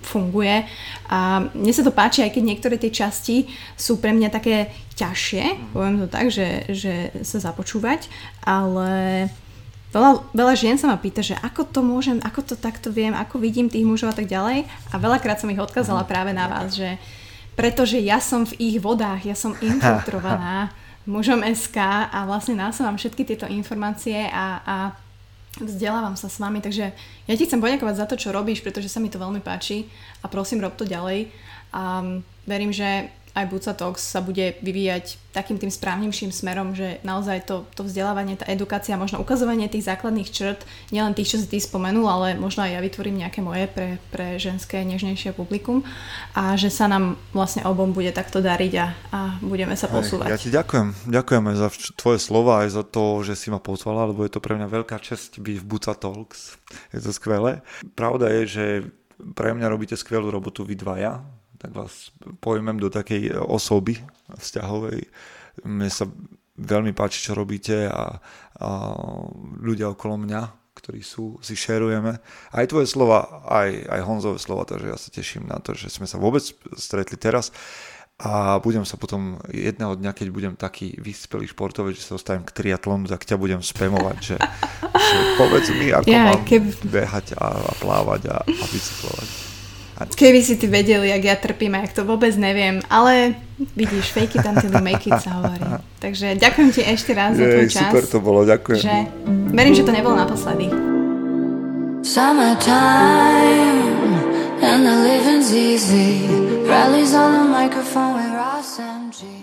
funguje a mne sa to páči, aj keď niektoré tie časti sú pre mňa také ťažšie, poviem to tak, že sa započúvať, ale... Veľa žien sa ma pýta, že ako to môžem, ako to takto viem, ako vidím tých mužov a tak ďalej a veľakrát som ich odkázala práve na vás, že pretože ja som v ich vodách, ja som infiltrovaná Mužom.sk a vlastne násobám všetky tieto informácie a vzdelávam sa s vami, takže ja ti chcem poďakovať za to, čo robíš, pretože sa mi to veľmi páči a prosím, rob to ďalej a verím, že aj Buca Talks sa bude vyvíjať takým tým správnejším smerom, že naozaj to vzdelávanie, tá edukácia, možno ukazovanie tých základných črt, nielen tých, čo si ty spomenul, ale možno aj ja vytvorím nejaké moje pre ženské, nežnejšie publikum a že sa nám vlastne obom bude takto dariť a budeme sa posúvať. Ja ti ďakujem aj za tvoje slova, aj za to, že si ma pozvala, lebo je to pre mňa veľká česť byť v Buca Talks. Je to skvelé. Pravda je, že pre mňa robíte skvelú robotu vy dvaja, tak vás pojmem do takej osoby vzťahovej. Mne sa veľmi páči, čo robíte a ľudia okolo mňa, ktorí sú, si šerujeme. Aj tvoje slova, aj Honzové slova, takže ja sa teším na to, že sme sa vôbec stretli teraz a budem sa potom jedného dňa, keď budem taký vyspelý športovec, že sa dostanem k triatlonu, tak ťa budem spamovať, že povedz mi, ako mám behať a plávať a bicyklovať. Keby si ty vedeli, jak ja trpím, jak to vôbec neviem, ale vidíš, fake it until you make it sa hovorí. Takže ďakujem ti ešte raz za tvoj čas. Super to bolo, ďakujem. Že, verím, že to nebolo naposledy. Summertime and the living's easy. Rallies on the microphone with Ross and